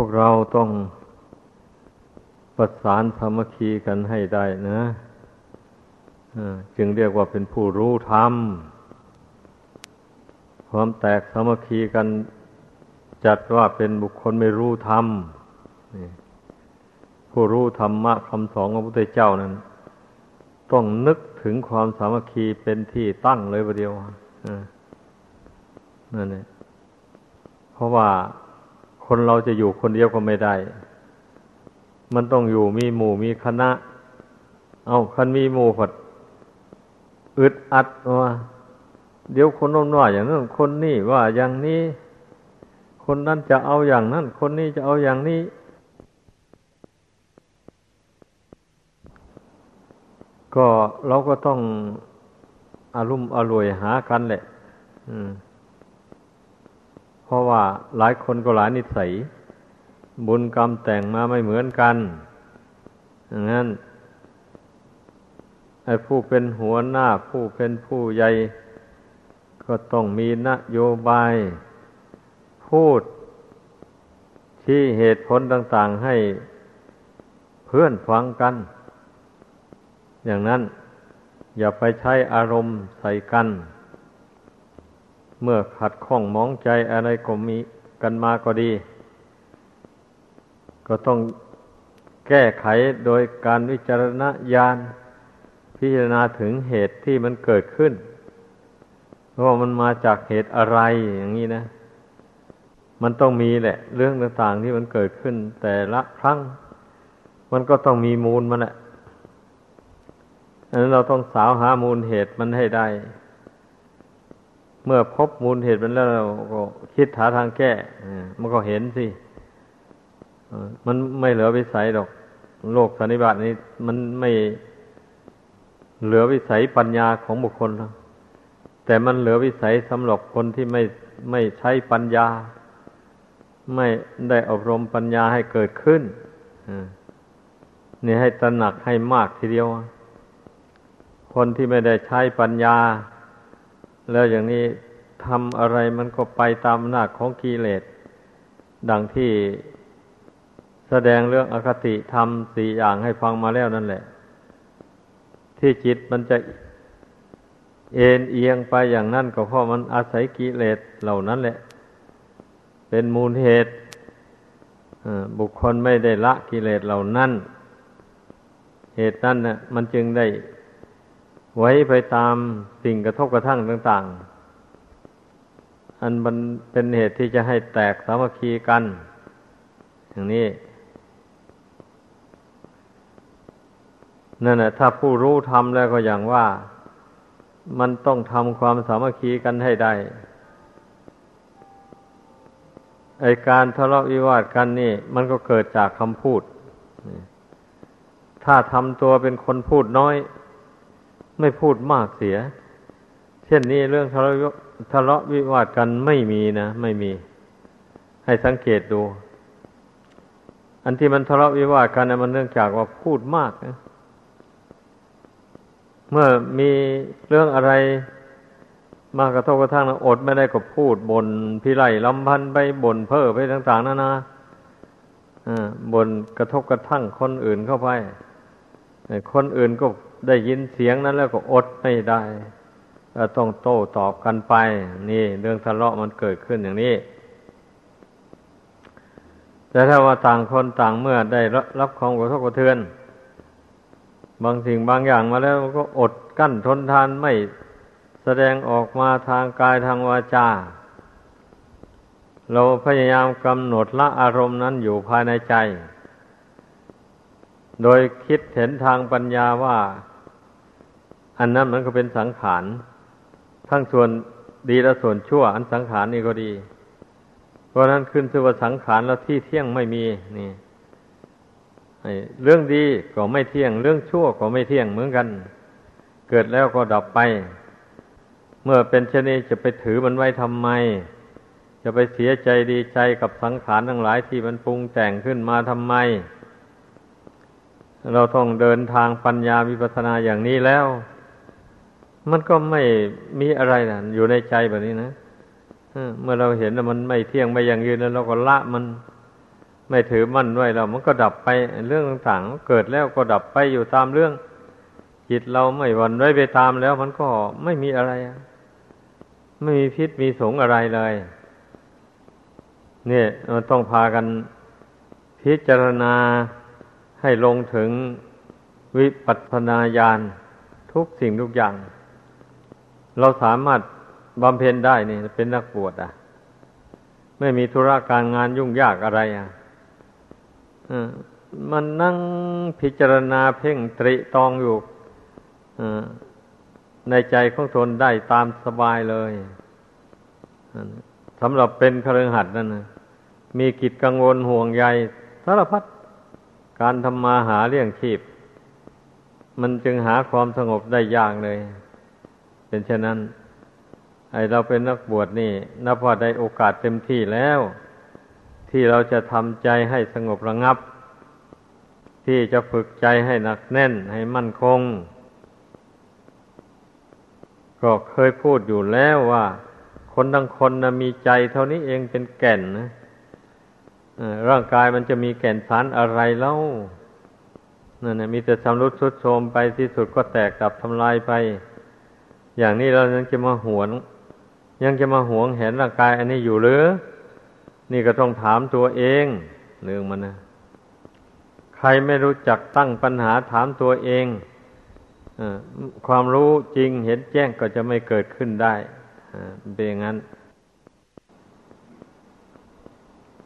วกเราต้องประสานสามัคคีกันให้ได้นะจึงเรียกว่าเป็นผู้รู้ธรรมความแตกสามัคคีกันจัดว่าเป็นบุคคลไม่รู้ธรรมผู้รู้ธรรมะคำสอนของพระพุทธเจ้านั้นต้องนึกถึงความสามัคคีเป็นที่ตั้งเลยประเดี๋ยวนั่นเองเพราะว่าคนเราจะอยู่คนเดียวก็ไม่ได้มันต้องอยู่มีหมู่มีคณะเอาคันมีหมู่ผัดอึดอัดว่าเดี๋ยวคนโน้นว่าอย่างนั้นคนนี้ว่าอย่างนี้คนนั้นจะเอาอย่างนั้นคนนี้จะเอาอย่างนี้ก็เราก็ต้องอารุ่มอร่วยหากันแหละเพราะว่าหลายคนก็หลายนิสัยบุญกรรมแต่งมาไม่เหมือนกันอย่างนั้นไอ้ผู้เป็นหัวหน้าผู้เป็นผู้ใหญ่ก็ต้องมีนโยบายพูดชี้เหตุผลต่างๆให้เพื่อนฟังกันอย่างนั้นอย่าไปใช้อารมณ์ใส่กันเมื่อขัดข้องมองใจอะไรก็มีกันมาก็ดีก็ต้องแก้ไขโดยการวิจารณญาณพิจารณาถึงเหตุที่มันเกิดขึ้นว่ามันมาจากเหตุอะไรอย่างนี้นะมันต้องมีแหละเรื่องต่างๆที่มันเกิดขึ้นแต่ละครั้งมันก็ต้องมีมูลมันแหละอันนั้นเราต้องสาวหามูลเหตุมันให้ได้เมื่อพบมูลเหตุมันแล้วเราก็คิดหาทางแก้มันก็เห็นสิมันไม่เหลือวิสัยหรอกโลกสันนิบาตนี้มันไม่เหลือวิสัยปัญญาของบุคคลแล้วแต่มันเหลือวิสัยสำหรับคนที่ไม่ใช้ปัญญาไม่ได้อบรมปัญญาให้เกิดขึ้นนี่ให้ตระหนักให้มากทีเดียวคนที่ไม่ได้ใช้ปัญญาแล้วอย่างนี้ทำอะไรมันก็ไปตามอำนาจของกิเลสดังที่แสดงเรื่องอคติธรรมสี่อย่างให้ฟังมาแล้วนั่นแหละที่จิตมันจะเอ็นเอียงไปอย่างนั้นก็เพราะมันอาศัยกิเลสเหล่านั้นแหละเป็นมูลเหตุบุคคลไม่ได้ละกิเลสเหล่านั้นเหตุนั้นน่ะมันจึงได้ไว้ไปตามสิ่งกระทบกระทั่งต่างๆอันมันเป็นเหตุที่จะให้แตกสามัคคีกันอย่างนี้นั่นแหละถ้าผู้รู้ทำแล้วก็อย่างว่ามันต้องทำความสามัคคีกันให้ได้ไอ้การทะเลาะวิวาทกันนี่มันก็เกิดจากคำพูดถ้าทำตัวเป็นคนพูดน้อยไม่พูดมากเสียเช่นนี้เรื่องทะเลาะวิวาทกันไม่มีนะไม่มีให้สังเกตดูอันที่มันทะเลาะวิวาทกันนะมันเนื่องจากว่าพูดมากนะเมื่อมีเรื่องอะไรมากระทบกระทั่งนะอดไม่ได้ก็พูดบ่นพิไรลำพันไปบ่นเพ้อไปต่างๆนานาบ่นกระทบกระทั่งคนอื่นเข้าไปคนอื่นก็ได้ยินเสียงนั้นแล้วก็อดไม่ได้ต้องโต้ตอบกันไปนี่เรื่องทะเลาะมันเกิดขึ้นอย่างนี้แต่ถ้าว่าต่างคนต่างเมื่อได้รับความกระทบกระเทือนบางสิ่งบางอย่างมาแล้วก็อดกั้นทนทานไม่แสดงออกมาทางกายทางวาจาเราพยายามกำหนดละอารมณ์นั้นอยู่ภายในใจโดยคิดเห็นทางปัญญาว่าอันนั้นมันก็เป็นสังขารทั้งส่วนดีและส่วนชั่วอันสังขารนี่ก็ดีเพราะนั้นขึ้นชื่อว่าสังขารแล้วที่เที่ยงไม่มีนี่เรื่องดีก็ไม่เที่ยงเรื่องชั่วก็ไม่เที่ยงเหมือนกันเกิดแล้วก็ดับไปเมื่อเป็นเช่นนี้จะไปถือมันไว้ทำไมจะไปเสียใจดีใจกับสังขารทั้งหลายที่มันปรุงแต่งขึ้นมาทำไมเราต้องเดินทางปัญญาวิปัสสนาอย่างนี้แล้วมันก็ไม่มีอะไรนะอยู่ในใจแบบนี้นะเมื่อเราเห็นว่ามันไม่เที่ยงไม่ยั่งยืนแล้วเราก็ละมัน ไม่ถือมั่นด้วยเรามันก็ดับไปเรื่องต่างๆเกิดแล้วก็ดับไปอยู่ตามเรื่องจิตเราไม่หวั่นไหวไปตามแล้วมันก็ไม่มีอะไรไม่มีพิษมีสงอะไรเลยเนี่ยเราต้องพากันพิจารณาให้ลงถึงวิปัสสนาญาณทุกสิ่งทุกอย่างเราสามารถบำเพ็ญได้นี่เป็นนักบวชไม่มีธุระการงานยุ่งยากอะไรมันนั่งพิจารณาเพ่งตริตรองอยู่ในใจของตนได้ตามสบายเลยสำหรับเป็นคฤหัสถ์นั่นนะมีกิจกังวลห่วงใยสารพัดการทำมาหาเลี้ยงชีพมันจึงหาความสงบได้ยากเลยเป็นเช่นนั้นไอเราเป็นนักบวชนี่นับว่าได้โอกาสเต็มที่แล้วที่เราจะทำใจให้สงบระงับที่จะฝึกใจให้หนักแน่นให้มั่นคงก็เคยพูดอยู่แล้วว่าคนทั้งคนนะมีใจเท่านี้เองเป็นแก่นนะร่างกายมันจะมีแก่นสารอะไรเล่านั่นนะมีแต่ชำรุดทรุดโทรมไปที่สุดก็แตกดับทำลายไปอย่างนี้เรายังจะมาหวงเห็นร่างกายอันนี้อยู่หรือนี่ก็ต้องถามตัวเองเรื่องมันนะใครไม่รู้จักตั้งปัญหาถามตัวเองความรู้จริงเห็นแจ้งก็จะไม่เกิดขึ้นได้เป็นอย่างนั้น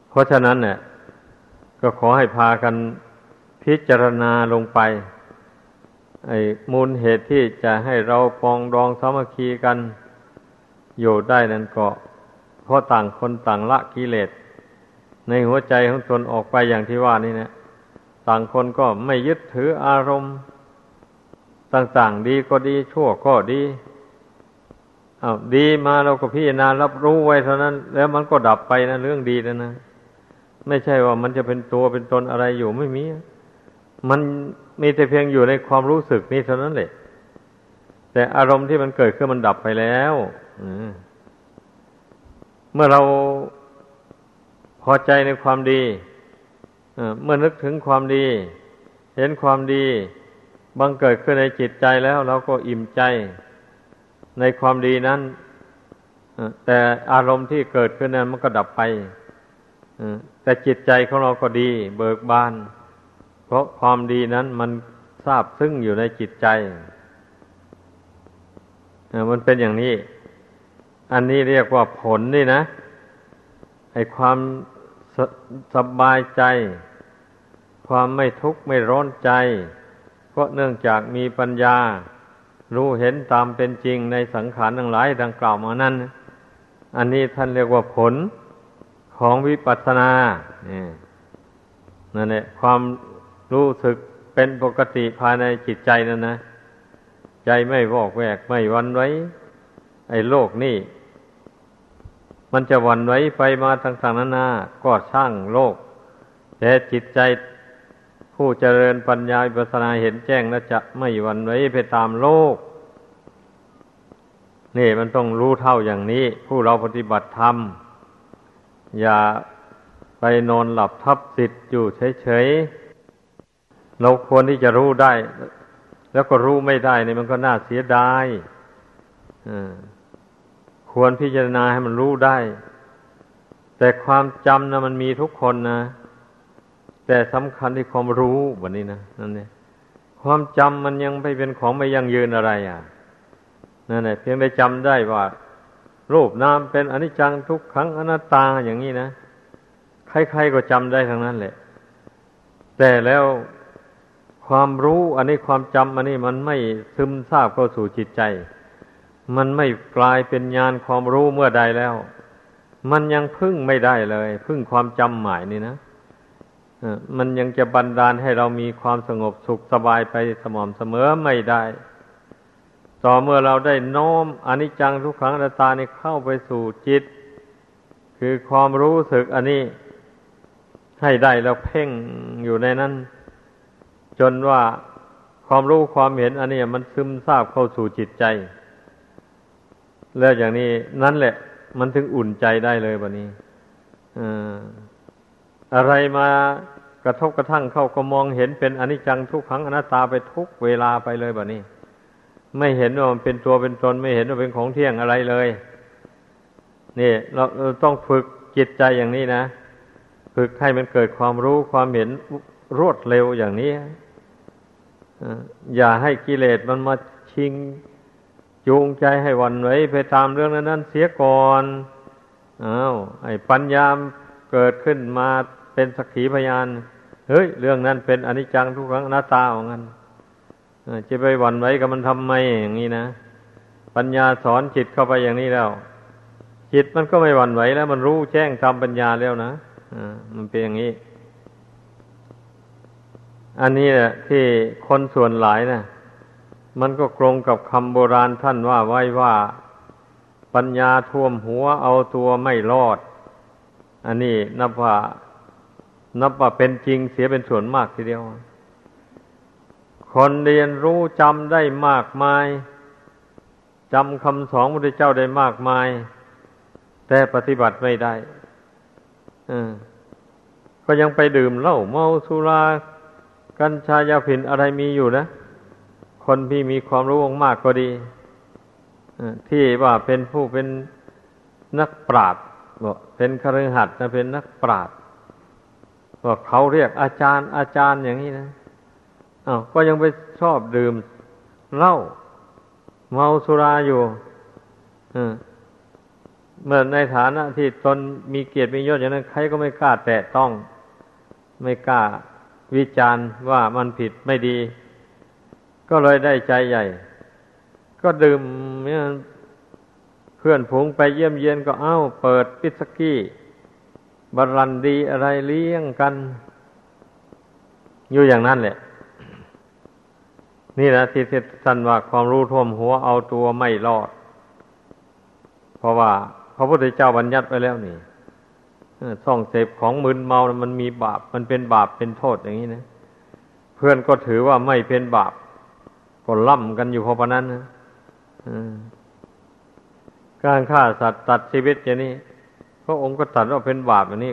เพราะฉะนั้นเนี่ยก็ขอให้พากันพิจารณาลงไปไอ้มูลเหตุที่จะให้เราปองดองสามัคคีกันอยู่ได้นั่นก็เพราะต่างคนต่างละกิเลสในหัวใจของตนออกไปอย่างที่ว่านี่นะต่างคนก็ไม่ยึดถืออารมณ์ต่างๆดีก็ดีชั่วก็ดีดีมาเราก็พิจารณารับรู้ไว้เท่านั้นแล้วมันก็ดับไปนะเรื่องดีนะนะไม่ใช่ว่ามันจะเป็นตัวเป็นตนอะไรอยู่ไม่มีมันมีแต่เพียงอยู่ในความรู้สึกนี้เท่านั้นแหละแต่อารมณ์ที่มันเกิดขึ้นมันดับไปแล้วเมื่อเราพอใจในความดีเมื่อนึกถึงความดีเห็นความดีบังเกิดขึ้นในจิตใจแล้วเราก็อิ่มใจในความดีนั้นแต่อารมณ์ที่เกิดขึ้นนั้นมันก็ดับไปแต่จิตใจของเราก็ดีเบิกบานเพราะความดีนั้นมันซาบซึ้งอยู่ในจิตใจมันเป็นอย่างนี้อันนี้เรียกว่าผลนี่นะไอ้ความสบายใจความไม่ทุกข์ไม่ร้อนใจก็เนื่องจากมีปัญญารู้เห็นตามเป็นจริงในสังขารทั้งหลายดังกล่าวมานั้นอันนี้ท่านเรียกว่าผลของวิปัสสนานั่นแหละความรู้สึกเป็นปกติภายในจิตใจนั่นนะใจไม่วอกแวกไม่หวั่นไหวไอ้โลกนี่มันจะหวั่นไหวไปมาต่างๆนานาก็ช่างโลกแต่จิตใจผู้เจริญปัญญาวิปัสสนาเห็นแจ้งแล้วจะไม่หวั่นไหวไปตามโลกนี่มันต้องรู้เท่าอย่างนี้ผู้เราปฏิบัติธรรมอย่าไปนอนหลับทับสิทธิ์อยู่เฉยๆเราควรที่จะรู้ได้แล้วก็รู้ไม่ได้นี่มันก็น่าเสียดายควรพิจารณาให้มันรู้ได้แต่ความจำนะมันมีทุกคนนะแต่สำคัญที่ความรู้แบบนี้นะนั่นเนี่ยความจำมันยังไม่เป็นของไม่ยั่งยืนอะไรนั่นแหละเพียงได้จำได้ว่ารูปนามเป็นอนิจจังทุกขังอนัตตาอย่างนี้นะใครๆก็จำได้ทั้งนั้นแหละแต่แล้วความรู้อันนี้ความจำอันนี้มันไม่ซึมซาบเข้าสู่จิตใจมันไม่กลายเป็นญาณความรู้เมื่อใดแล้วมันยังพึ่งไม่ได้เลยพึ่งความจำหมายนี่นะมันยังจะบันดาลให้เรามีความสงบสุขสบายไปสม่ำเสมอไม่ได้ต่อเมื่อเราได้น้อมอนิจจังทุกขังอนัตตานี่เข้าไปสู่จิตคือความรู้สึกอันนี้ให้ได้แล้วเพ่งอยู่ในนั้นจนว่าความรู้ความเห็นอันนี้มันซึมซาบเข้าสู่จิตใจแล้วอย่างนี้นั่นแหละมันถึงอุ่นใจได้เลยบัดนี้ อะไรมากระทบกระทั่งเข้าก็มองเห็นเป็นอนิจจังทุกขังอนัตตาไปทุกเวลาไปเลยแบบนี้ไม่เห็นว่ามันเป็นตัวเป็นตนไม่เห็นว่าเป็นของเที่ยงอะไรเลยนี่เราต้องฝึกจิตใจอย่างนี้นะฝึกให้มันเกิดความรู้ความเห็นรวดเร็วอย่างนี้อย่าให้กิเลสมันมาชิงจูงใจให้หวั่นไหวไปตามเรื่องนั้นๆเสียก่อนอ้าวไอ้ปัญญาเกิดขึ้นมาเป็นสักขีพยานเฮ้ยเรื่องนั้นเป็นอนิจจังทุกขังอนัตตาของมันจะไปหวั่นไหวกับมันทำไมอย่างนี้นะปัญญาสอนจิตเข้าไปอย่างนี้แล้วจิตมันก็ไม่หวั่นไหวแล้วมันรู้แจ้งตามปัญญาแล้วนะมันเป็นอย่างนี้อันนี้แหละที่คนส่วนหลายนะมันก็ตรงกับคำโบราณท่านว่าไว้ว่าปัญญาท่วมหัวเอาตัวไม่รอดอันนี้นับว่าเป็นจริงเสียเป็นส่วนมากทีเดียวคนเรียนรู้จำได้มากมายจำคำสอนพระพุทธเจ้าได้มากมายแต่ปฏิบัติไม่ได้ก็ยังไปดื่มเหล้าเมาสุรากัญชายาฝิ่นอะไรมีอยู่นะคนที่มีความรู้มากก็ดีที่ว่าเป็นผู้เป็นนักปราชญ์เป็นคฤหัสถ์นะเป็นนักปราชญ์ว่าเขาเรียกอาจารย์อย่างนี้นะอ้าวก็ยังไปชอบดื่มเหล้าเมาสุราอยู่เมื่อในฐานะที่ตนมีเกียรติมียศอย่างนั้นใครก็ไม่กล้าแตะต้องไม่กล้าวิจารณ์ว่ามันผิดไม่ดีก็เลยได้ใจใหญ่ก็ดื่มเพื่อนฝูงไปเยี่ยมเยียนก็เอาเปิดวิสกี้บรันดีอะไรเลี้ยงกันอยู่อย่างนั้นแหละนี่นะที่ท่านว่าความรู้ท่วมหัวเอาตัวไม่รอดเพราะว่าพระพุทธเจ้าบัญญัติไว้แล้วนี่ส่องเสพของมึนเมามันมีบาปมันเป็นบาปเป็นโทษอย่างนี้นะเพื่อนก็ถือว่าไม่เป็นบาปก็ล่ำกันอยู่พอปะนั้นนะการฆ่าสัตว์ตัดชีวิตอย่างนี้พระองค์ก็ตรัสว่าเป็นบาปอย่างนี้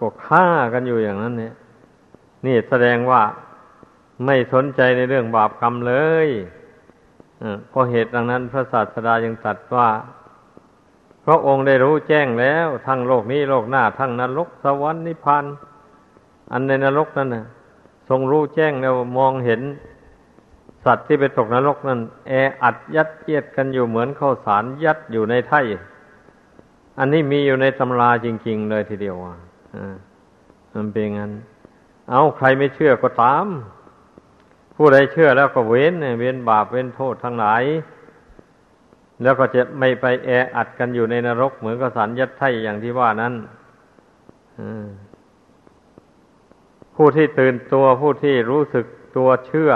ก็ฆ่ากันอยู่อย่างนั้นเนี่ยนี่แสดงว่าไม่สนใจในเรื่องบาปกรรมเลยเพราะเหตุดังนั้นพระศาสดายังตรัสว่าพระองค์ได้รู้แจ้งแล้วทั้งโลกนี้โลกหน้าทั้งนรกสวรรค์นิพพานอันในนรกนั้นนะทรงรู้แจ้งแล้วมองเห็นสัตว์ที่ไปตกนรกนั้นแออัดยัดเยียดกันอยู่เหมือนข้าวสารยัดอยู่ในไถ่อันนี้มีอยู่ในตำราจริงๆเลยทีเดียวมันเป็นงั้นเอาใครไม่เชื่อก็ตามผู้ใดเชื่อแล้วก็เว้นบาปเว้นโทษทั้งหลายแล้วก็จะไม่ไปแออัดกันอยู่ในนรกเหมือนข้าวสารยัดไถ่อย่างที่ว่านั้นผู้ที่ตื่นตัวผู้ที่รู้สึกตัวเชื่อ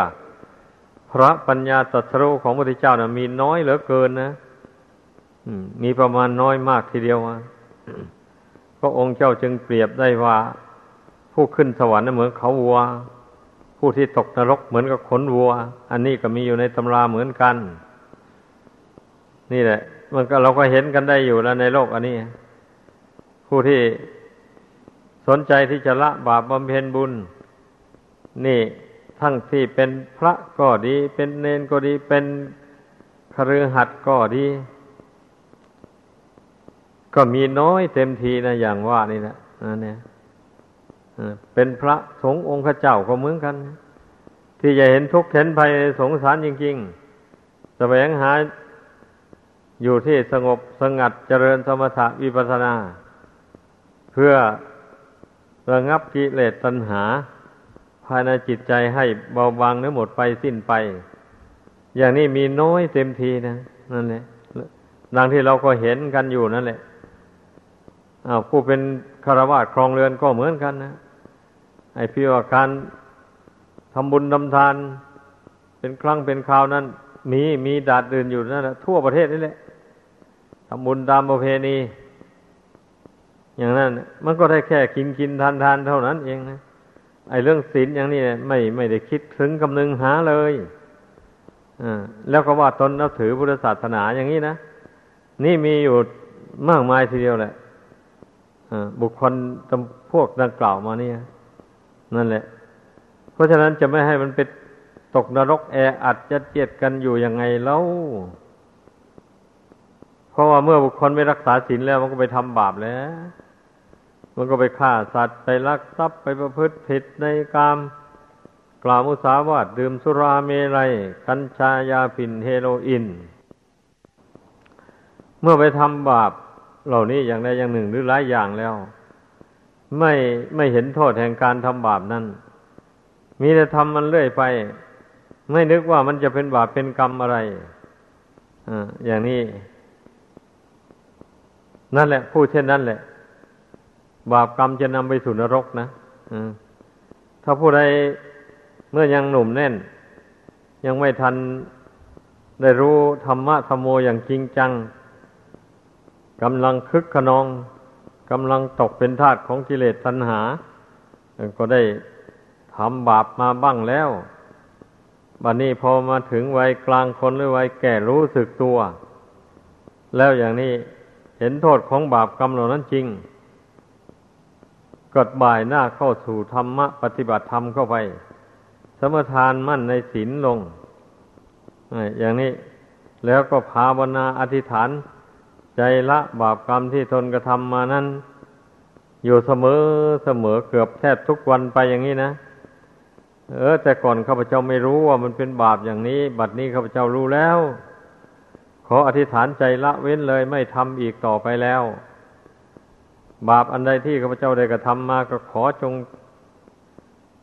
พระปัญญาตรัสรู้ของพระพุทธเจ้าน่ะมีน้อยเหลือเกินนะมีประมาณน้อยมากทีเดียวพระองค์เจ้าจึงเปรียบได้ว่าผู้ขึ้นสวรรค์เหมือนเขาวัวผู้ที่ตกนรกเหมือนกับขนวัวอันนี้ก็มีอยู่ในตำราเหมือนกันนี่แหละมันก็เราก็เห็นกันได้อยู่แล้วในโลกอันนี้ผู้ที่สนใจที่จะละบาปบำเพ็ญบุญนี่ทั้งที่เป็นพระก็ดีเป็นเณรก็ดีเป็นคฤหัสถ์ก็ดีก็มีน้อยเต็มทีนะอย่างว่านี่แหละนั่นเนี่ยเป็นพระสงฆ์องค์เจ้าก็เหมือนกันที่จะเห็นทุกข์เห็นภัยสงสารจริงๆแสวงหาอยู่ที่สงบสงัดเจริญสมถะวิปัสสนาเพื่อระงับกิเลสตัณหาภายในจิตใจให้เบาบางหรือหมดไปสิ้นไปอย่างนี้มีน้อยเต็มทีนะนั่นแหละดังที่เราก็เห็นกันอยู่นั่นแหละผู้เป็นฆราวาสครองเรือนก็เหมือนกันนะไอ้พี่ว่าการทำบุญทำทานเป็นครั้งเป็นคราวนั้นมีดาดดื่นอยู่นั่นแหละทั่วประเทศนี่แหละทำบุญตามประเพณีอย่างนั้นมันก็ได้แค่กินทานเท่านั้นเองนะไอ้เรื่องศีลอย่างนี้ไม่ได้คิดถึงคำนึงหาเลยแล้วก็ว่าตนนับถือพุทธศาสนาอย่างนี้นะนี่มีอยู่มากมายทีเดียวแหละ บุคคลจำพวกดังกล่าวมาเนี่ยนั่นแหละเพราะฉะนั้นจะไม่ให้มันไปตกนรกแออัดยัดเยียดกันอยู่ยังไงแล้วเพราะว่าเมื่อบุคคลไม่รักษาศีลแล้วมันก็ไปทำบาปแล้วมันก็ไปฆ่าสัตว์ไปลักทรัพย์ไปประพฤติผิดในกามกล่าวมุสาวาทดื่มสุราเมรัยกัญชายาฝิ่นเฮโรอีนเมื่อไปทำบาปเหล่านี้อย่างใดอย่างหนึ่งหรือหลายอย่างแล้วไม่เห็นโทษแห่งการทำบาปนั้นมีแต่ทำมันเรื่อยไปไม่นึกว่ามันจะเป็นบาปเป็นกรรมอะไรอย่างนี้นั่นแหละผู้เช่นนั้นแหละบาปกรรมจะนำไปสู่นรกนะถ้าผู้ใดเมื่อยังหนุ่มแน่นยังไม่ทันได้รู้ธรรมะธรรมโมอย่างจริงจังกำลังคึกขนองกำลังตกเป็นทาสของกิเลสตัณหาก็ได้ทำบาปมาบ้างแล้วบัดนี้พอมาถึงวัยกลางคนหรือวัยแก่รู้สึกตัวแล้วอย่างนี้เห็นโทษของบาปกรรมเหล่านั้นจริงกดบ่ายหน้าเข้าสู่ธรรมะปฏิบัติธรรมเข้าไปสมทานมั่นในศีลลงอย่างนี้แล้วก็ภาวนาอธิษฐานใจละบาปกรรมที่ทนกระทำมานั้นอยู่เสมอเกือบแทบทุกวันไปอย่างนี้นะแต่ก่อนข้าพเจ้าไม่รู้ว่ามันเป็นบาปอย่างนี้บัดนี้ข้าพเจ้ารู้แล้วขออธิษฐานใจละเว้นเลยไม่ทำอีกต่อไปแล้วบาปอันใดที่ข้าพเจ้าได้กระทำมาก็ขอจง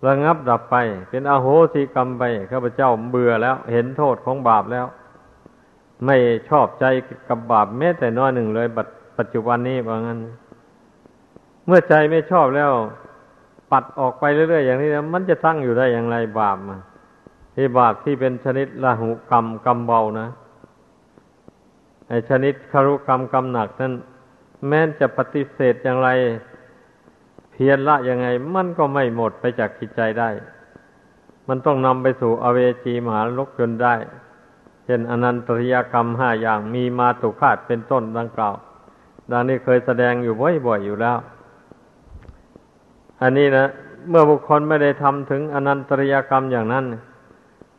ระงับดับไปเป็นอโหสิกรรมไปข้าพเจ้าเบื่อแล้วเห็นโทษของบาปแล้วไม่ชอบใจกับบาปแม้แต่น้อยหนึ่งเลยปัจจุบันนี้ว่างั้นเมื่อใจไม่ชอบแล้วปัดออกไปเรื่อยๆอย่างนี้นะมันจะตั้งอยู่ได้อย่างไรบาปมาที่บาปที่เป็นชนิดละหุกรรมกรรมเบานะไอ้ชนิดคารุกรรมกรรมหนักนั้นแม้จะปฏิเสธอย่างไรเพียรละยังไงมันก็ไม่หมดไปจากจิตใจได้มันต้องนำไปสู่อเวจีมหานรกจนได้เช่นอนันตริยกรรม5อย่างมีมาตุฆาตเป็นต้นดังกล่าวดังนี้เคยแสดงอยู่บ่อยๆอยู่แล้วอันนี้นะเมื่อบุคคลไม่ได้ทำถึงอนันตริยกรรมอย่างนั้น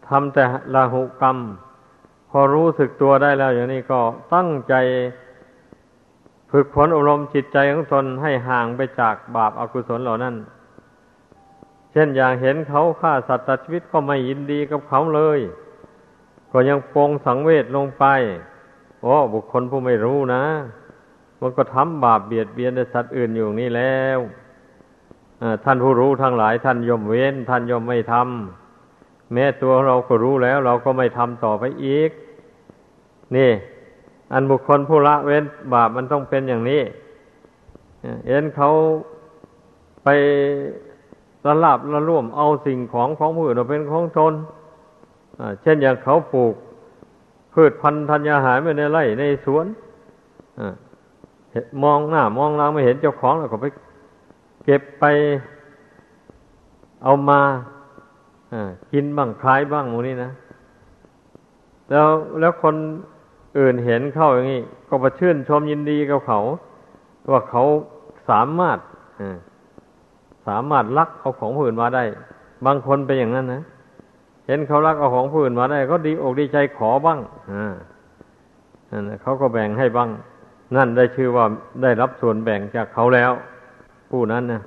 ทำแต่ละหุกรรมพอรู้สึกตัวได้แล้วอย่างนี้ก็ตั้งใจฝึกฝนอบรมจิตใจของตนให้ห่างไปจากบาปอกุศลเหล่านั้นเช่นอย่างเห็นเขาฆ่าสัตว์ตัดชีวิตก็ไม่ยินดีกับเขาเลยก็ยังปรงสังเวชลงไปบุคคลผู้ไม่รู้นะมันก็ทำบาปเบียดเบียนสัตว์อื่นอยู่นี่แล้วท่านผู้รู้ทั้งหลายท่านย่อมเว้นท่านย่อมไม่ทำแม้ตัวเราก็รู้แล้วเราก็ไม่ทำต่อไปอีกนี่อันบุคคลผู้ละเว้นบาปมันต้องเป็นอย่างนี้เห็นเขาไปละลาบละล่วมเอาสิ่งของผู้อื่นมาเป็นของตนเช่นอย่างเขาปลูกพืชพันธุ์ธัญญาหารไว้ในไร่ในสวนมองหน้ามองหลังไม่เห็นเจ้าของแล้วก็ไปเก็บไปเอามากินบ้างคล้ายบ้างพวกนี้นะแล้วคนอื่นเห็นเข้าอย่างนี้ก็ประชื่นชมยินดีกับเขาว่าเขาสามารถลักเอาของผู้อื่นมาได้บางคนเป็นอย่างนั้นนะเห็นเขาลักเอาของผู้อื่นมาได้ก็ดีอกดีใจขอบ้างเขาก็แบ่งให้บ้างนั่นได้ชื่อว่าได้รับส่วนแบ่งจากเขาแล้วผู้นั้นนะ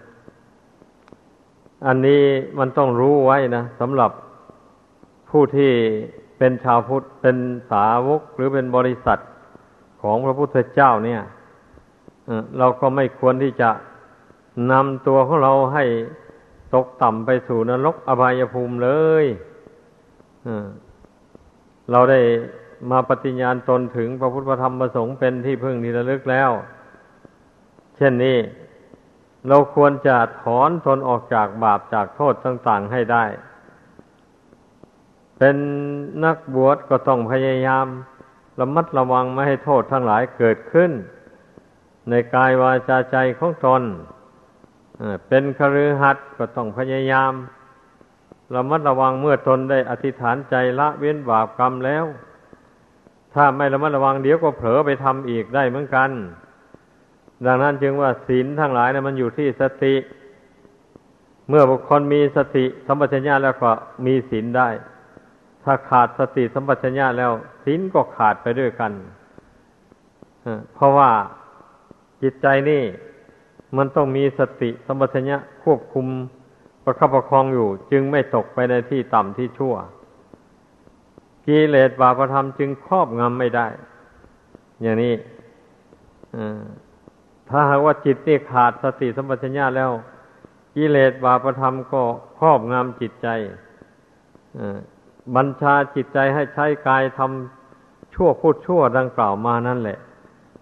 อันนี้มันต้องรู้ไว้นะสำหรับผู้ที่เป็นชาวพุทธเป็นสาวกหรือเป็นบริษัทของพระพุทธเจ้าเนี่ยเราก็ไม่ควรที่จะนำตัวของเราให้ตกต่ำไปสู่นรกอบายภูมิเลยเราได้มาปฏิญาณตนถึงพระพุทธธรรมประสงค์เป็นที่พึ่งที่ระลึกแล้วเช่นนี้เราควรจะถอนตนออกจากบาปจากโทษต่างๆให้ได้เป็นนักบวชก็ต้องพยายามระมัดระวังไม่ให้โทษทั้งหลายเกิดขึ้นในกายวาจาใจของตนเป็นคฤหัสถ์ก็ต้องพยายามระมัดระวังเมื่อตนได้อธิษฐานใจละเว้นบาปกรรมแล้วถ้าไม่ระมัดระวังเดี๋ยวก็เผลอไปทำอีกได้เหมือนกัน ดังนั้นจึงว่าศีลทั้งหลายนะมันอยู่ที่สติเมื่อบุคคลมีสติสัมปชัญญะแล้วก็มีศีลได้ถ้าขาดสติสัมปชัญญะแล้วศีลก็ขาดไปด้วยกันเพราะว่าจิตใจนี่มันต้องมีสติสัมปชัญญะควบคุมประคับประคองอยู่จึงไม่ตกไปในที่ต่ำที่ชั่วกิเลสบาปธรรมจึงครอบงำไม่ได้อย่างนี้ถ้าหากว่าจิตนี่ขาดสติสัมปชัญญะแล้วกิเลสบาปธรรมก็ครอบงำจิตใจบัญชาจิตใจให้ใช้กายทำชั่วพูดชั่วดังกล่าวมานั่นแหละ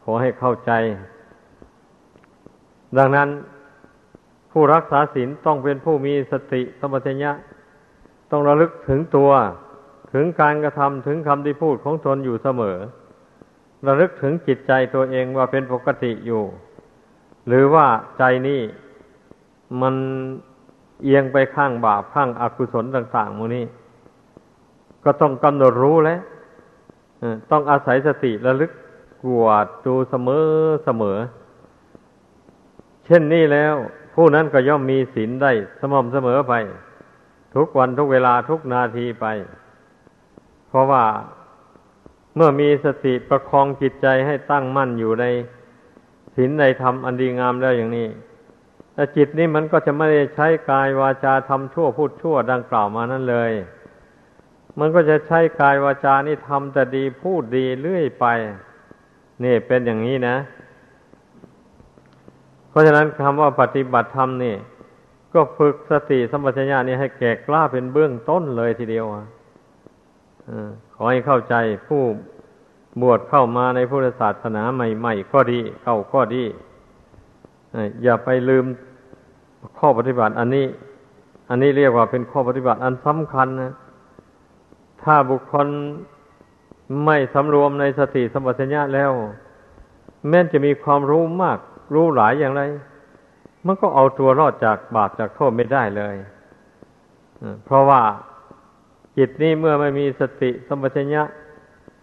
ขอให้เข้าใจดังนั้นผู้รักษาศีลต้องเป็นผู้มีสติสัมปชัญญะต้องระลึกถึงตัวถึงการกระทำถึงคำที่พูดของตนอยู่เสมอระลึกถึงจิตใจตัวเองว่าเป็นปกติอยู่หรือว่าใจนี่มันเอียงไปข้างบาปข้างอกุศลต่างๆหมู่นี้ก็ต้องกำหนดรู้แล้วต้องอาศัยสติระลึกกวาดดูเสมอเช่นนี้แล้วผู้นั้นก็ย่อมมีศีลได้สม่ำเสมอไปทุกวันทุกเวลาทุกนาทีไปเพราะว่าเมื่อมีสติประคองจิตใจให้ตั้งมั่นอยู่ในศีลในธรรมอันดีงามแล้วอย่างนี้แต่จิตนี้มันก็จะไม่ได้ใช้กายวาจาทำชั่วพูดชั่วดังกล่าวมานั้นเลยมันก็จะใช้กายวาจานี่ทำแต่ดีพูดดีเรื่อยไปนี่เป็นอย่างนี้นะเพราะฉะนั้นคำว่าปฏิบัติธรรมนี่ก็ฝึกสติสัมปชัญญะนี่ให้แก่กล้าเป็นเบื้องต้นเลยทีเดียวขอให้เข้าใจผู้บวชเข้ามาในพุทธศาสนาใหม่ๆก็ดีอย่าไปลืมข้อปฏิบัติอันนี้เรียกว่าเป็นข้อปฏิบัติอันสำคัญนะถ้าบุคคลไม่สำรวมในสติสัมปชัญญะแล้วแม้จะมีความรู้มากรู้หลายอย่างไรมันก็เอาตัวรอดจากบาปจากโทษไม่ได้เลยเพราะว่าจิตนี้เมื่อไม่มีสติสัมปชัญญะ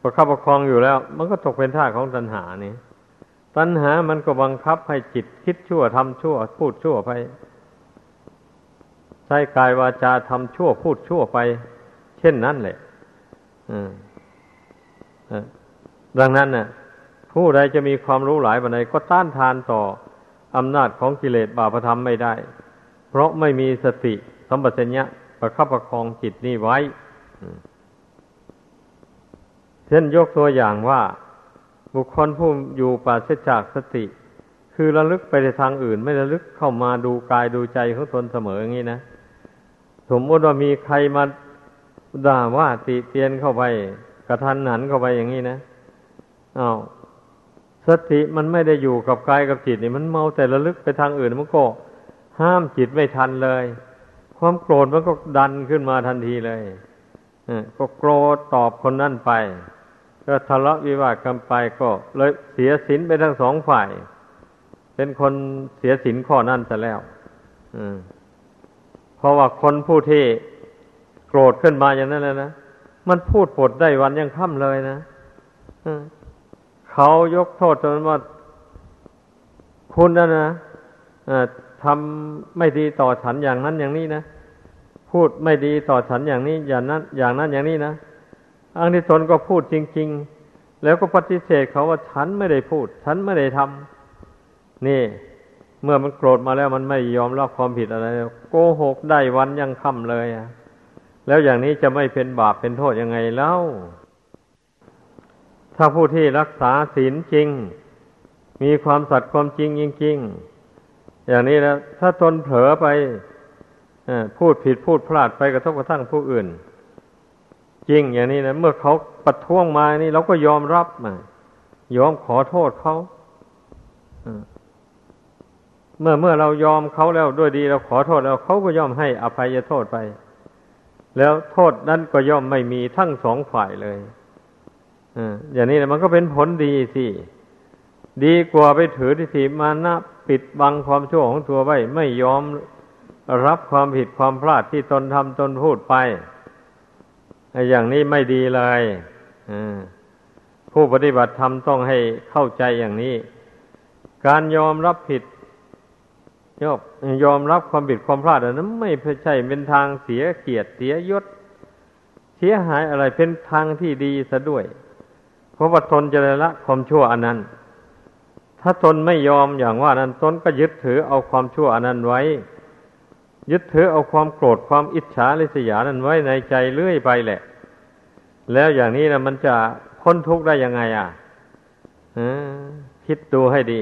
ประคับประคองอยู่แล้วมันก็ตกเป็นทาสของตัณหานี่ตัณหามันก็บังคับให้จิตคิดชั่วทำชั่วพูดชั่วไปใช้กายวาจาทำชั่วพูดชั่วไปเช่นนั้นแหละดังนั้นน่ะผู้ใดจะมีความรู้หลายปานใดก็ต้านทานต่ออำนาจของกิเลสบาปธรรมไม่ได้เพราะไม่มีสติสัมปชัญญะประคับประคองจิตนี้ไว้เช่นยกตัวอย่างว่าบุคคลผู้อยู่ปราศจากสติคือระลึกไปในทางอื่นไม่ระลึกเข้ามาดูกายดูใจของตนเสมออย่างนี้นะสมมติว่ามีใครมาด่าว่าติเตียนเข้าไปกระทันหันเข้าไปอย่างนี้นะสติมันไม่ได้อยู่กับกายกับจิตนี่มันเมาแต่ระลึกไปทางอื่นมันก็ห้ามจิตไม่ทันเลยความโกรธมันก็ดันขึ้นมาทันทีเลยก็โกรธตอบคนนั้นไปก็ทะเลาะวิวาทกันไปก็เลยเสียศีลไปทั้งสองฝ่ายเป็นคนเสียศีลข้อนั้นซะแล้วเพราะว่าคนผู้ที่โกรธขึ้นมาอย่างนั้นแล้วนะมันพูดปดได้วันยังค่ำเลยนะเขายกโทษตนว่าคุณนั่นนะทำไม่ดีต่อฉันอย่างนั้นอย่างนี้นะพูดไม่ดีต่อฉันอย่างนี้อย่างนั้นอย่างนี้นะอังที่ตนก็พูดจริงๆแล้วก็ปฏิเสธเขาว่าฉันไม่ได้พูดฉันไม่ได้ทำนี่เมื่อมันโกรธมาแล้วมันไม่ยอมรับความผิดอะไรโกหกได้วันยังค่ำเลยอะแล้วอย่างนี้จะไม่เป็นบาปเป็นโทษยังไงเล่าถ้าผู้ที่รักษาศีลจริงมีความสัตย์ความจริงจริงๆอย่างนี้แล้วถ้าตนเผลอไปพูดผิดพูดพลาดไปกระทบกระทั่งผู้อื่นจริงอย่างนี้นะเมื่อเขาประท้วงมานี่เราก็ยอมรับยอมขอโทษเขาเมื่อเรายอมเขาแล้วด้วยดีเราขอโทษแล้วเขาก็ย่อมให้อภัยโทษไปแล้วโทษนั้นก็ย่อมไม่มีทั้งสองฝ่ายเลยอย่างนี้นะมันก็เป็นผลดีสิดีกว่าไปถือทิฏฐิมานะปิดบังความชั่วของตัวไว้ไม่ยอมรับความผิดความพลาดที่ตนทำตนพูดไปอย่างนี้ไม่ดีเลยผู้ปฏิบัติธรรมต้องให้เข้าใจอย่างนี้ การยอมรับผิดยอมรับความผิดความพลาดนั้นไม่ใช่เป็นทางเสียเกียรติเสียยศเสียหายอะไรเป็นทางที่ดีซะด้วยเพราะว่าตนจะละความชั่วอันนั้นถ้าตนไม่ยอมอย่างว่านั้นตนก็ยึดถือเอาความชั่วอันนั้นไว้ยึดถือเอาความโกรธความอิจฉาริษยานั้นไว้ในใจเรื่อยไปแหละแล้วอย่างนี้นะมันจะพ้นทุกข์ได้ยังไงอ่ะคิดดูให้ดี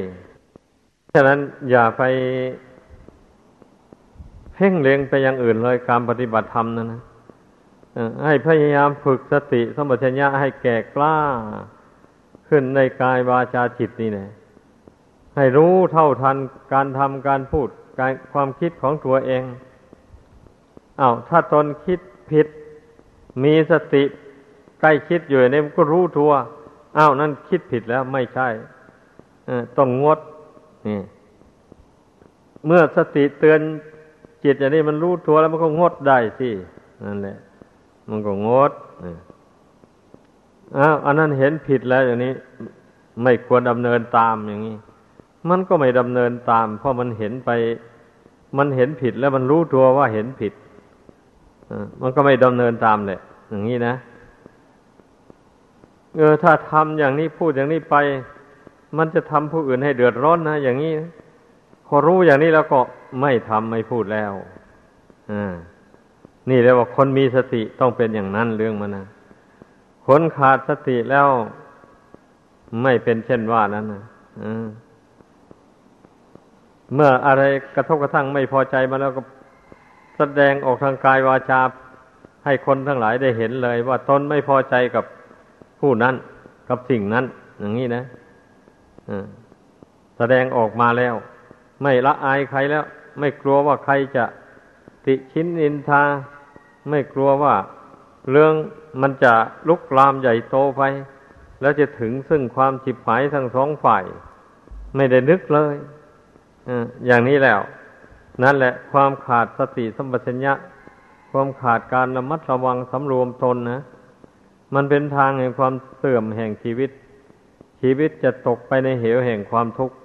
ฉะนั้นอย่าไปเพ่งเล็งไปอย่างอื่นเลยการปฏิบัติธรรมนั้นนะให้พยายามฝึกสติสัมปชัญญะให้แก่กล้าขึ้นในกายวาจาจิตนี่แหละให้รู้เท่าทันการทำการพูดการความคิดของตัวเองอ้าวถ้าตนคิดผิดมีสติใกล้คิดอยู่เนี่ยมันก็รู้ตัวอ้าวนั่นคิดผิดแล้วไม่ใช่ต้องงดนี่เมื่อสติเตือนจิตอย่างนี้มันรู้ตัวแล้วมันก็งดได้สินั่นแหละมันก็งดอ้าวอันนั้นเห็นผิดแล้วอย่างนี้ไม่ควรดำเนินตามอย่างนี้มันก็ไม่ดำเนินตามเพราะมันเห็นไปมันเห็นผิดแล้วมันรู้ตัวว่าเห็นผิดมันก็ไม่ดำเนินตามแหละอย่างนี้นะถ้าทำอย่างนี้พูดอย่างนี้ไปมันจะทำผู้อื่นให้เดือดร้อนนะอย่างนี้พอรู้อย่างนี้แล้วก็ไม่ทำไม่พูดแล้วนี่เรียกว่าคนมีสติต้องเป็นอย่างนั้นเรื่องมันนะคนขาดสติแล้วไม่เป็นเช่นว่านั้นนะเมื่ออะไรกระทบกระทั่งไม่พอใจมาแล้วก็แสดงออกทางกายวาจาให้คนทั้งหลายได้เห็นเลยว่าตนไม่พอใจกับผู้นั้นกับสิ่งนั้นอย่างนี้นะแสดงออกมาแล้วไม่ละอายใครแล้วไม่กลัวว่าใครจะติชินนินทาไม่กลัวว่าเรื่องมันจะลุกลามใหญ่โตไปแล้วจะถึงซึ่งความฉิบหายทั้งสองฝ่ายไม่ได้นึกเลยอย่างนี้แล้วนั่นแหละความขาดสติสัมปชัญญะความขาดการระมัดระวังสำรวมตนนะมันเป็นทางแห่งความเสื่อมแห่งชีวิตชีวิตจะตกไปในเหวแห่งความทุกข์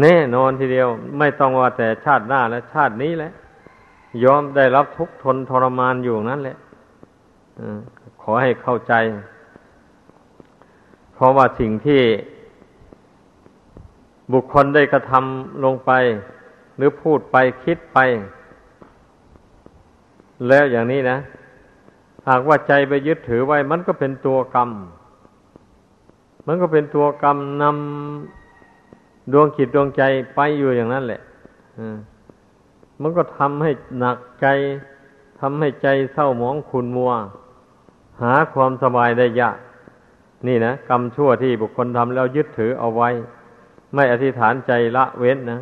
แน่นอนทีเดียวไม่ต้องว่าแต่ชาติหน้าและชาตินี้แหละยอมได้รับทุกข์ทนทรมานอยู่นั่นแหละขอให้เข้าใจเพราะว่าสิ่งที่บุคคลได้กระทำลงไปหรือพูดไปคิดไปแล้วอย่างนี้นะหากว่าใจไปยึดถือไว้มันก็เป็นตัวกรรมมันก็เป็นตัวกรรมนำดวงจิตดวงใจไปอยู่อย่างนั้นแหละมันก็ทำให้หนักใจทำให้ใจเศร้าหมองขุ่นมัวหาความสบายได้ยากนี่นะกรรมชั่วที่บุคคลทำแล้วยึดถือเอาไว้ไม่อธิษฐานใจละเว้นนะ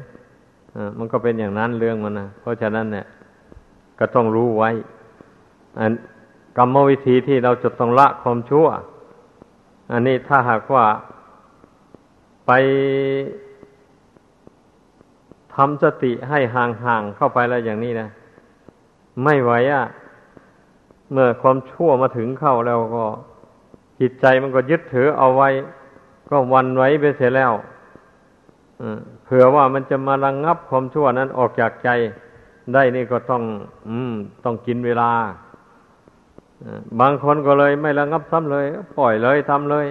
มันก็เป็นอย่างนั้นเรื่องมันนะเพราะฉะนั้นเนี่ยก็ต้องรู้ไว้กรรมวิธีที่เราจะต้องละความชั่วอันนี้ถ้าหากว่าไปทำสติให้ห่างๆเข้าไปแล้วอย่างนี้นะไม่ไหวอ่ะเมื่อความชั่วมาถึงเข้าแล้วก็จิตใจมันก็ยึดถือเอาไว้ก็วันไว้ไปเสียแล้วเผื่อว่ามันจะมาระงับความชั่วนั้นออกจากใจได้นี่ก็ต้องกินเวลาบางคนก็เลยไม่ระงับซ้ำเลยปล่อยเลยทำเลย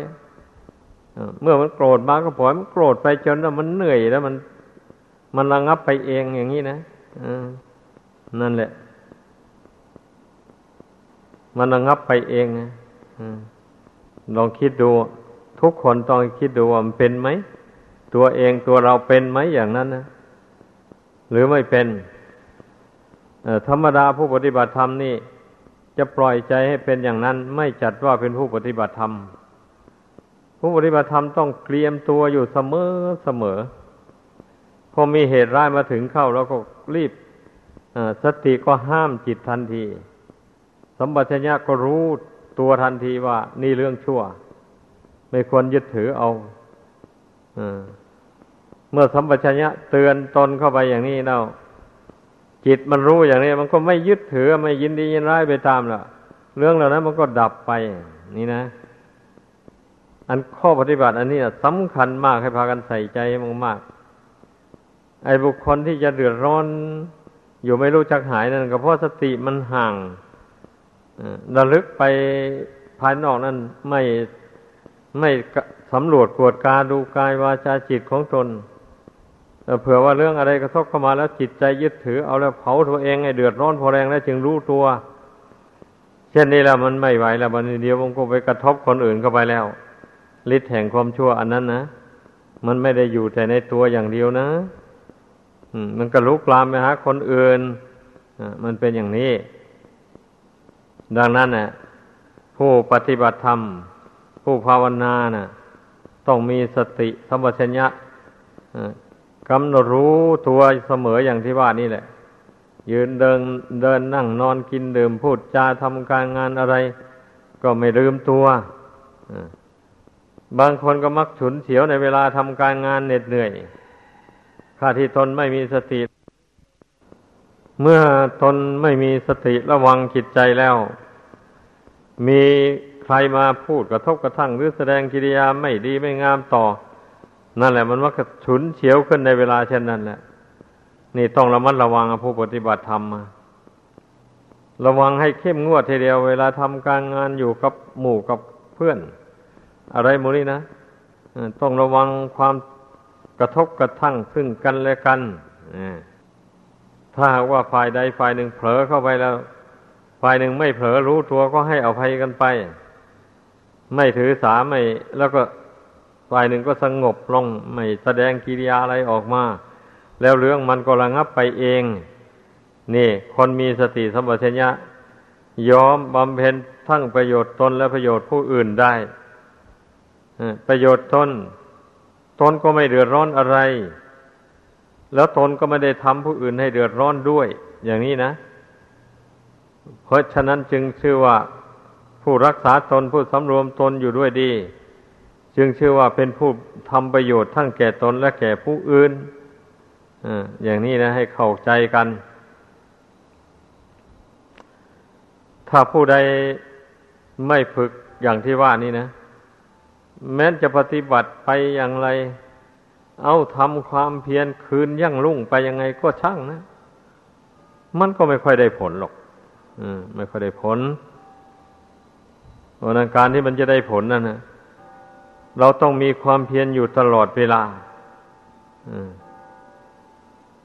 เมื่อมันโกรธมาก็ปล่อยมันโกรธไปจนแล้วมันเหนื่อยแล้วมันระงับไปเองอย่างนี้นะนั่นแหละมันระงับไปเองนะลองคิดดูทุกคนต้องคิดดูว่ามันเป็นไหมตัวเองตัวเราเป็นไหมอย่างนั้นนะหรือไม่เป็นธรรมดาผู้ปฏิบัติธรรมนี่จะปล่อยใจให้เป็นอย่างนั้นไม่จัดว่าเป็นผู้ปฏิบัติธรรมผู้ปฏิบัติธรรมต้องเตรียมตัวอยู่เสมอพอมีเหตุร้ายมาถึงเข้าแล้วก็รีบสติก็ห้ามจิตทันทีสัมปชัญญะก็รู้ตัวทันทีว่านี่เรื่องชั่วไม่ควรยึดถือเอาเมื่อสัมปชัญญะเตือนตนเข้าไปอย่างนี้แล้วจิตมันรู้อย่างนี้มันก็ไม่ยึดถือไม่ยินดียินร้ายไปตามล่ะเรื่องเหล่านั้นมันก็ดับไปนี่นะ อันข้อปฏิบัติอันนี้สำคัญมากให้พากันใส่ใจมากๆไอ้บุคคลที่จะเดือดร้อนอยู่ไม่รู้จักหายนั่นก็เพราะสติมันห่างระลึกไปภายนอกนั่นไม่สำรวจกวดกาดูกายวาจาจิตของตนเผื่อว่าเรื่องอะไรกระทบเข้ามาแล้วจิตใจยึดถือเอาแล้วเผาตัวเองให้เดือดร้อนพอแรงแล้วจึงรู้ตัวเช่นนี้แล้วมันไม่ไหวแล้ววันนี้เดียวมันก็ไปกระทบคนอื่นเข้าไปแล้วฤทธิ์แห่งความชั่วอันนั้นนะมันไม่ได้อยู่แต่ในตัวอย่างเดียวนะมันก็ลุกลามไปหาคนอื่นมันเป็นอย่างนี้ดังนั้นน่ะผู้ปฏิบัติธรรมผู้ภาวนาน่ะต้องมีสติสัมปชัญญะกำหนดรู้ตัวเสมออย่างที่ว่านี่แหละยืนเดินนั่งนอนกินดื่มพูดจาทำการงานอะไรก็ไม่ลืมตัวบางคนก็มักฉุนเฉียวในเวลาทำการงานเหน็ดเหนื่อยข้าที่ตนไม่มีสติเมื่อตนไม่มีสติระวังจิตใจแล้วมีใครมาพูดกระทบกระทั่งหรือแสดงกิริยาไม่ดีไม่งามต่อนั่นแหละมันมักฉุนเฉียวขึ้นในเวลาเช่นนั้นแหละนี่ต้องระมัดระวังผู้ปฏิบัติธรรมระวังให้เข้มงวดทีเดียวเวลาทำการงานอยู่กับหมู่กับเพื่อนอะไรหมดนี่นะต้องระวังความกระทบกระทั่งซึ่งกันและกันถ้าว่าฝ่ายใดฝ่ายหนึ่งเผลอเข้าไปแล้วฝ่ายหนึ่งไม่เผลอรู้ตัวก็ให้อภัยกันไปไม่ถือสาไม่แล้วก็ฝ่ายหนึ่งก็สงบลงไม่แสดงกิริยาอะไรออกมาแล้วเรื่องมันก็ระงับไปเองนี่คนมีสติสัมปชัญญะยอมบำเพ็ญทั้งประโยชน์ตนและประโยชน์ผู้อื่นได้ประโยชน์ตนก็ไม่เดือดร้อนอะไรแล้วตนก็ไม่ได้ทำผู้อื่นให้เดือดร้อนด้วยอย่างนี้นะเพราะฉะนั้นจึงชื่อว่าผู้รักษาตนผู้สำรวมตนอยู่ด้วยดีจึงชื่อว่าเป็นผู้ทำประโยชน์ทั้งแก่ตนและแก่ผู้อื่นอย่างนี้นะให้เข้าใจกันถ้าผู้ใดไม่ฝึกอย่างที่ว่านี้นะแม้จะปฏิบัติไปอย่างไรเอาทำความเพียรคืนยั่งรุ่งไปยังไงก็ช่างนะมันก็ไม่ค่อยได้ผลหรอกไม่ค่อยได้ผลเพราะนั้นการที่มันจะได้ผลนั่นนะเราต้องมีความเพียรอยู่ตลอดเวลา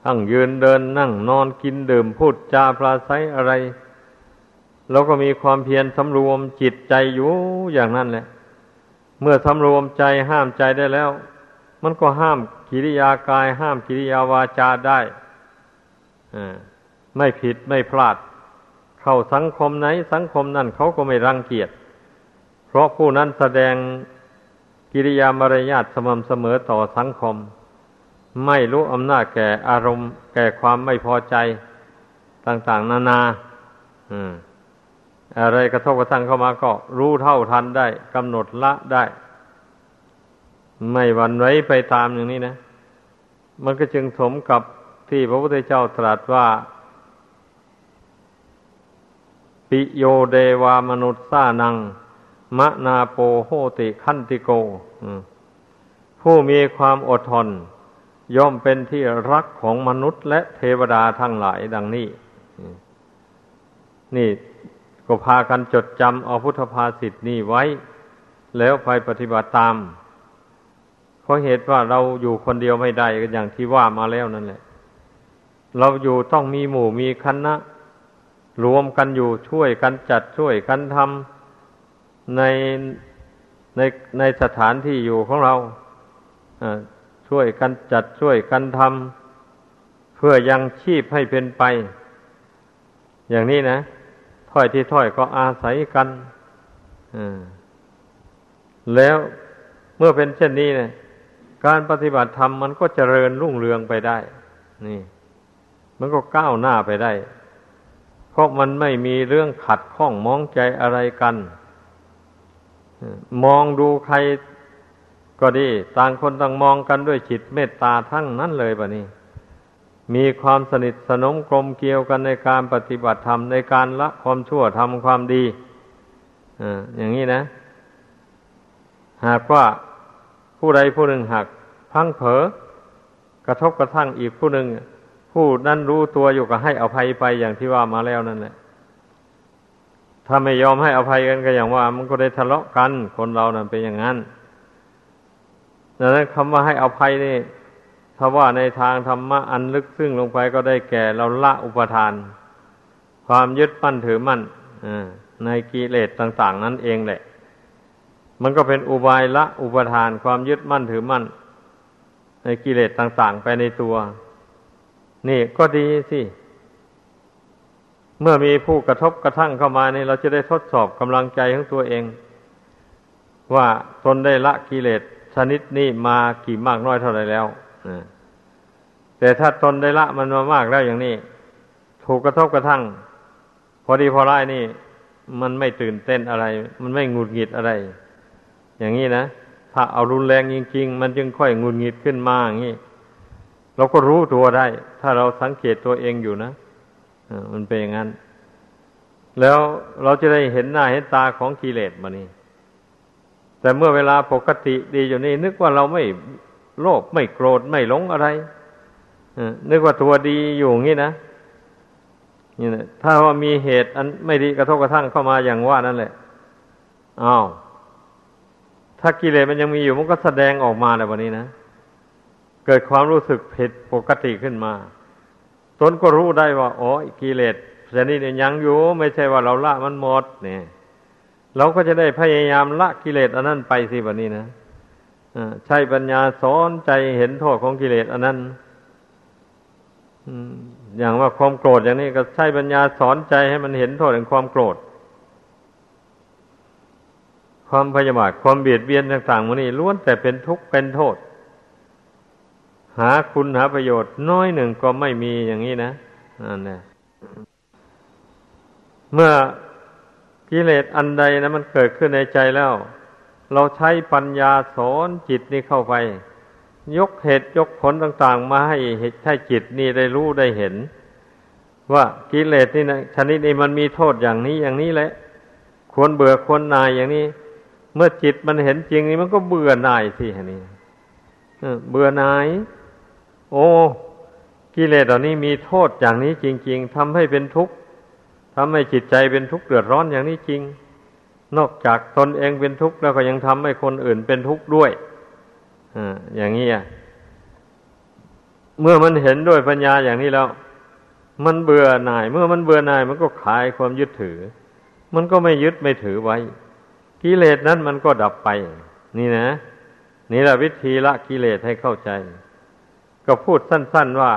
ทั้งยืนเดินนั่งนอนกินดื่มพูดจาปราศัยอะไรเราก็มีความเพียรสำรวมจิตใจอยู่อย่างนั้นแหละเมื่อสำรวมใจห้ามใจได้แล้วมันก็ห้ามกิริยากายห้ามกิริยาวาจาได้ไม่ผิดไม่พลาดเข้าสังคมไหนสังคมนั่นเขาก็ไม่รังเกียจเพราะผู้นั้นแสดงกิริยามารยาทสม่ำเสมอต่อสังคมไม่รู้อำนาจแก่อารมณ์แก่ความไม่พอใจต่างๆนานาอะไรกระทบกระทั่งเข้ามาก็รู้เท่าทันได้กำหนดละได้ไม่หวั่นไหวไปตามอย่างนี้นะมันก็จึงสมกับที่พระพุทธเจ้าตรัสว่าปิโยเดวามนุสสานังมะนาโปโหติขันติโกผู้มีความอดทนย่อมเป็นที่รักของมนุษย์และเทวดาทั้งหลายดังนี้นี่ก็พากันจดจำเอาพุทธภาษิตนี้ไว้แล้วไปปฏิบัติตามเพราะเหตุว่าเราอยู่คนเดียวไม่ได้ก็อย่างที่ว่ามาแล้วนั่นแหละเราอยู่ต้องมีหมู่มีคณะรวมกันอยู่ช่วยกันจัดช่วยกันทำในสถานที่อยู่ของเราช่วยกันจัดช่วยกันทำเพื่อยังชีพให้เป็นไปอย่างนี้นะถ้อยที่ถ้อยก็อาศัยกันแล้วเมื่อเป็นเช่นนี้เนี่ยการปฏิบัติธรรมมันก็เจริญรุ่งเรืองไปได้นี่มันก็ก้าวหน้าไปได้เพราะมันไม่มีเรื่องขัดข้องมองใจอะไรกันมองดูใครก็ดีต่างคนต่างมองกันด้วยจิตเมตตาทั้งนั้นเลยบัดนี้มีความสนิทสนมกลมเกลียวกันในการปฏิบัติธรรมในการละความชั่วทำความดีอย่างนี้นะ หากว่าผู้ใดผู้หนึ่งหากพังเผลอกระทบกระทั่งอีกผู้หนึ่งผู้นั้นรู้ตัวอยู่ก็ให้อภัยไปอย่างที่ว่ามาแล้วนั่นแหละถ้าไม่ยอมให้อภัยกันก็อย่างว่ามันก็ได้ทะเลาะกันคนเรานั่นเป็นอย่างนั้นดังนั้นคำว่าให้อภัยนี่ถ้าว่าในทางธรรมะอันลึกซึ้งลงไปก็ได้แก่เราละอุปทานความยึดมั่นถือมั่นในกิเลสต่างๆนั่นเองแหละมันก็เป็นอุบายละอุปทานความยึดมั่นถือมั่นในกิเลสต่างๆไปในตัวนี่ก็ดีสิเมื่อมีผู้กระทบกระทั่งเข้ามานี่เราจะได้ทดสอบกำลังใจของตัวเองว่าตนได้ละกิเลสชนิดนี้มากี่มากน้อยเท่าไรแล้วแต่ถ้าตนได้ละมันมามากแล้วอย่างนี้ถูกกระทบกระทั่งพอดีพอร้ายนี่มันไม่ตื่นเต้นอะไรมันไม่หงุดหงิดอะไรอย่างนี้นะถ้าเอารุนแรงจริงๆมันจึงค่อยหงุดหงิดขึ้นมาอย่างนี้เราก็รู้ตัวได้ถ้าเราสังเกตตัวเองอยู่นะมันเป็นอย่างนั้นแล้วเราจะได้เห็นหน้าเห็นตาของกิเลสมานี่แต่เมื่อเวลาปกติดีอยู่นี่นึกว่าเราไม่โลภไม่โกรธไม่หลงอะไรนึกว่าตัวดีอยู่อย่างนี้นะนี่แหละถ้าว่ามีเหตุอันไม่ดีกระทบกระทั่งเข้ามาอย่างว่านั่นแหละอ้าวถ้ากิเลสมันยังมีอยู่มันก็แสดงออกมาแล้ววันนี้นะเกิดความรู้สึกผิดปกติขึ้นมาตนก็รู้ได้ว่าอ๋อกิเลสชนิดนี้ยังอยู่ไม่ใช่ว่าเราละมันหมดเนี่ยเราก็จะได้พยายามละกิเลสอันนั้นไปสิวันนี้นะใช้ปัญญาสอนใจเห็นโทษของกิเลสอันนั้นอย่างว่าความโกรธอย่างนี้ก็ใช้ปัญญาสอนใจให้มันเห็นโทษแห่งความโกรธความพยาบาทความเบียดเบียนต่างๆพวกนี้ล้วนแต่เป็นทุกข์เป็นโทษหาคุณหาประโยชน์น้อยหนึ่งก็ไม่มีอย่างนี้นะนั่นแหละเมื่อกิเลสอันใดนะมันเกิดขึ้นในใจแล้วเราใช้ปัญญาสอนจิตนี้เข้าไปยกเหตุยกผลต่างๆมาให้จิตนี่ได้รู้ได้เห็นว่ากิเลสนี่นะชนิดนี้มันมีโทษอย่างนี้อย่างนี้แหละควรเบื่อควรหน่ายอย่างนี้เมื่อจิตมันเห็นจริงนี่มันก็เบื่อหน่ายสิอันนี้เบื่อหน่ายโอ้กิเลสเหล่านี้มีโทษอย่างนี้จริงๆทำให้เป็นทุกข์ทำให้จิตใจเป็นทุกข์เดือดร้อนอย่างนี้จริงนอกจากตนเองเป็นทุกข์แล้วก็ยังทำให้คนอื่นเป็นทุกข์ด้วยอย่างนี้เมื่อมันเห็นด้วยปัญญาอย่างนี้แล้วมันเบื่อหน่ายเมื่อมันเบื่อหน่ายมันก็คลายความยึดถือมันก็ไม่ยึดไม่ถือไว้กิเลสนั้นมันก็ดับไปนี่นะนี่แหละวิธีละกิเลสให้เข้าใจก็พูดสั้นๆว่า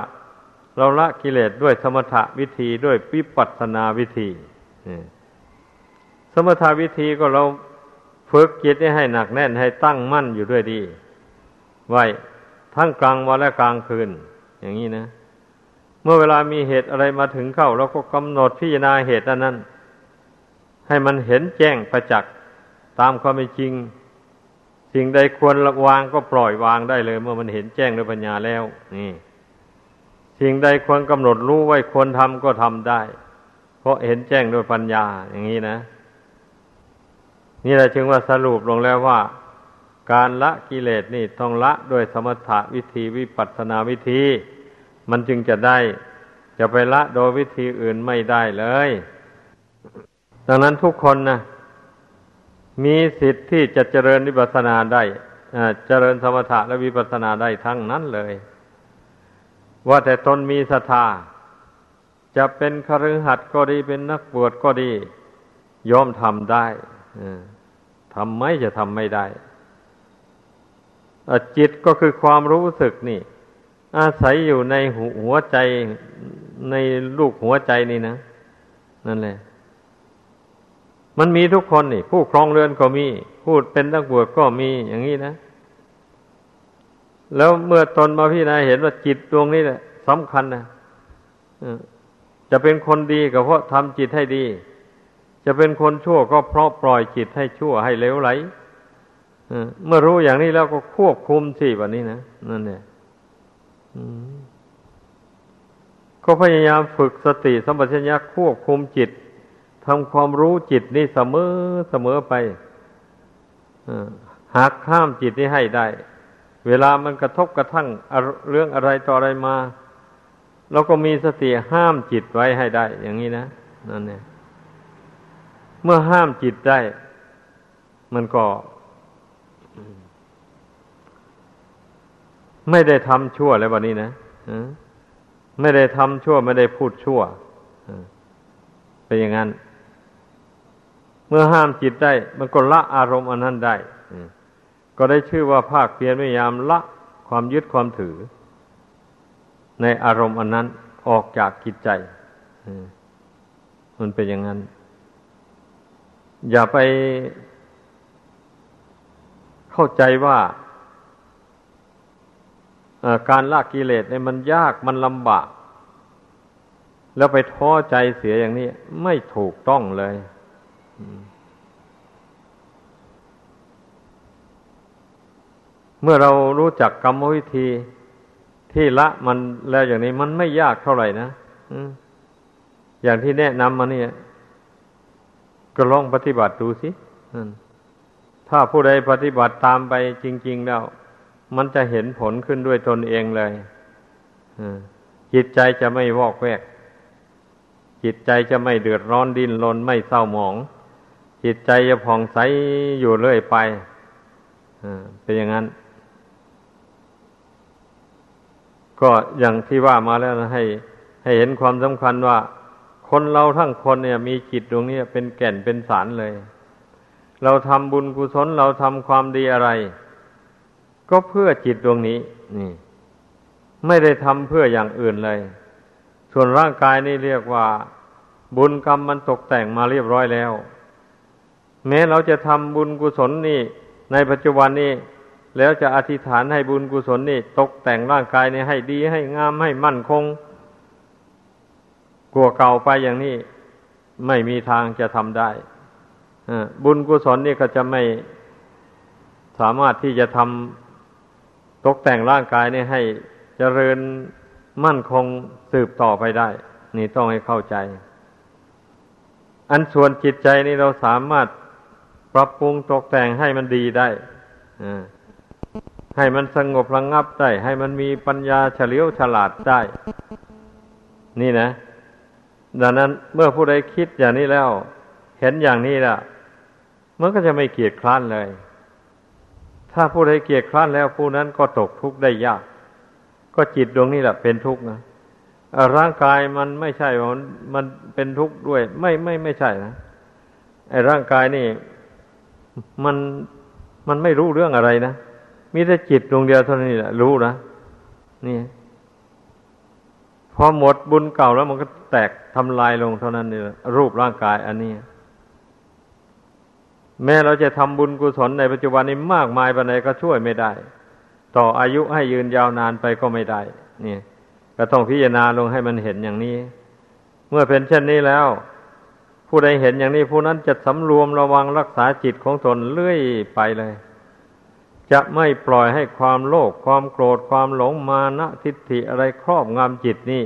เราละกิเลสด้วยสมถะวิธีด้วยวิปัสสนาวิธีสมถะวิธีก็เราฝึกจิตให้หนักแน่นให้ตั้งมั่นอยู่ด้วยดีไว้ทั้งกลางวันและกลางคืนอย่างนี้นะเมื่อเวลามีเหตุอะไรมาถึงเข้าเราก็กำหนดพิจารณาเหตุอันนั้นให้มันเห็นแจ้งประจักษ์ตามความเป็นจริงสิ่งใดควรวางก็ปล่อยวางได้เลยเมื่อมันเห็นแจ้งด้วยปัญญาแล้วนี่สิ่งใดควรกำหนดรู้ไว้ควรทำก็ทำได้เพราะเห็นแจ้งด้วยปัญญาอย่างนี้นะนี่แหละจึงว่าสรุปลงแล้วว่าการละกิเลสนี่ต้องละด้วยสมถะวิธีวิปัสสนาวิธีมันจึงจะได้จะไปละโดยวิธีอื่นไม่ได้เลยดังนั้นทุกคนนะมีสิทธิ์ที่จะเจริญวิปัสสนาได้เจริญสมถะและวิปัสสนาได้ทั้งนั้นเลยว่าแต่ตนมีศรัทธาจะเป็นคฤหัสถ์ก็ดีเป็นนักบวชก็ดียอมทำได้ทำไมจะทำไม่ได้จิตก็คือความรู้สึกนี่อาศัยอยู่ในหัวใจในลูกหัวใจนี่นะนั่นแหละมันมีทุกคนนี่ผู้ครองเรือนก็มีผู้เป็นนักบวชก็มีอย่างนี้นะแล้วเมื่อตนมาพิจารณาเห็นว่าจิตดวงนี้แหละสำคัญนะจะเป็นคนดีก็เพราะทำจิตให้ดีจะเป็นคนชั่วก็เพราะปล่อยจิตให้ชั่วให้เลวไหลเมื่อรู้อย่างนี้แล้วก็ควบคุมสิแบบนี้นะนั่นแหละก็พยายามฝึกสติสัมปชัญญะควบคุมจิตทำความรู้จิตนี่เสมอไป หากข้ามจิตนี้ให้ได้เวลามันกระทบกระทั่งเรื่องอะไรต่ออะไรมาเราก็มีสติห้ามจิตไว้ให้ได้อย่างนี้นะนั่นเนี่ยเมื่อห้ามจิตได้มันก็ไม่ได้ทำชั่วอะไรแบบนี้นะไม่ได้ทำชั่วไม่ได้พูดชั่วเป็นอย่างนั้นเมื่อห้ามจิตได้มันก็ละอารมณ์อันนั้นได้ก็ได้ชื่อว่าภาคเพียรพยายามละความยึดความถือในอารมณ์อันนั้นออกจากจิตใจมันเป็นอย่างนั้นอย่าไปเข้าใจว่าการละกิเลสเนี่ยมันยากมันลำบากแล้วไปท้อใจเสียอย่างนี้ไม่ถูกต้องเลยเมื่อเรารู้จักกรรมวิธีที่ละมันแล้วอย่างนี้มันไม่ยากเท่าไหร่นะอย่างที่แนะนำมาเนี่ยก็ลองปฏิบัติดูสิถ้าผู้ใดปฏิบัติตามไปจริงๆแล้วมันจะเห็นผลขึ้นด้วยตนเองเลยจิตใจจะไม่วอกแวกจิตใจจะไม่เดือดร้อนดิ้นรนไม่เศร้าหมองจิตใจจะผ่องใสอยู่เรื่อยไปเป็นอย่างนั้นก็อย่างที่ว่ามาแล้วนะให้เห็นความสำคัญว่าคนเราทั้งคนเนี่ยมีจิตดวงนี้เป็นแก่นเป็นสารเลยเราทำบุญกุศลเราทำความดีอะไรก็เพื่อจิตดวงนี้นี่ไม่ได้ทำเพื่ออย่างอื่นเลยส่วนร่างกายนี่เรียกว่าบุญกรรมมันตกแต่งมาเรียบร้อยแล้วแม้เราจะทำบุญกุศลนี่ในปัจจุบันนี้แล้วจะอธิษฐานให้บุญกุศลนี่ตกแต่งร่างกายนี่ให้ดีให้งามให้มั่นคงกลัวเก่าไปอย่างนี้ไม่มีทางจะทำได้บุญกุศลนี่ก็จะไม่สามารถที่จะทำตกแต่งร่างกายนี่ให้เจริญมั่นคงสืบต่อไปได้นี่ต้องให้เข้าใจอันส่วนจิตใจนี่เราสามารถปรับปรุงตกแต่งให้มันดีได้ให้มันสงบระงับได้ให้มันมีปัญญาเฉลียวฉลาดได้นี่นะดังนั้นเมื่อผู้ใดคิดอย่างนี้แล้วเห็นอย่างนี้แล้วมันก็จะไม่เกียจคร้านเลยถ้าผู้ใดเกียจคร้านแล้วผู้นั้นก็ตกทุกข์ได้ยากก็จิตดวงนี้แหละเป็นทุกข์นะร่างกายมันไม่ใช่มันเป็นทุกข์ด้วยไม่ใช่นะไอ้ร่างกายนี่มันไม่รู้เรื่องอะไรนะมีแต่จิตดวงเดียวเท่านี้แหละรู้นะนี่พอหมดบุญเก่าแล้วมันก็แตกทำลายลงเท่านั้นนี่แหละรูปร่างกายอันนี้แม้เราจะทำบุญกุศลในปัจจุบันนี้มากมายปานใดก็ช่วยไม่ได้ต่ออายุให้ยืนยาวนานไปก็ไม่ได้นี่ก็ต้องพิจารณาลงให้มันเห็นอย่างนี้เมื่อเป็นเช่นนี้แล้วผู้ใดเห็นอย่างนี้ผู้นั้นจะสำรวมระวังรักษาจิตของตนเรื่อยไปเลยจะไม่ปล่อยให้ความโลภความโกรธความหลงมานะทิฏฐิอะไรครอบงำจิตนี่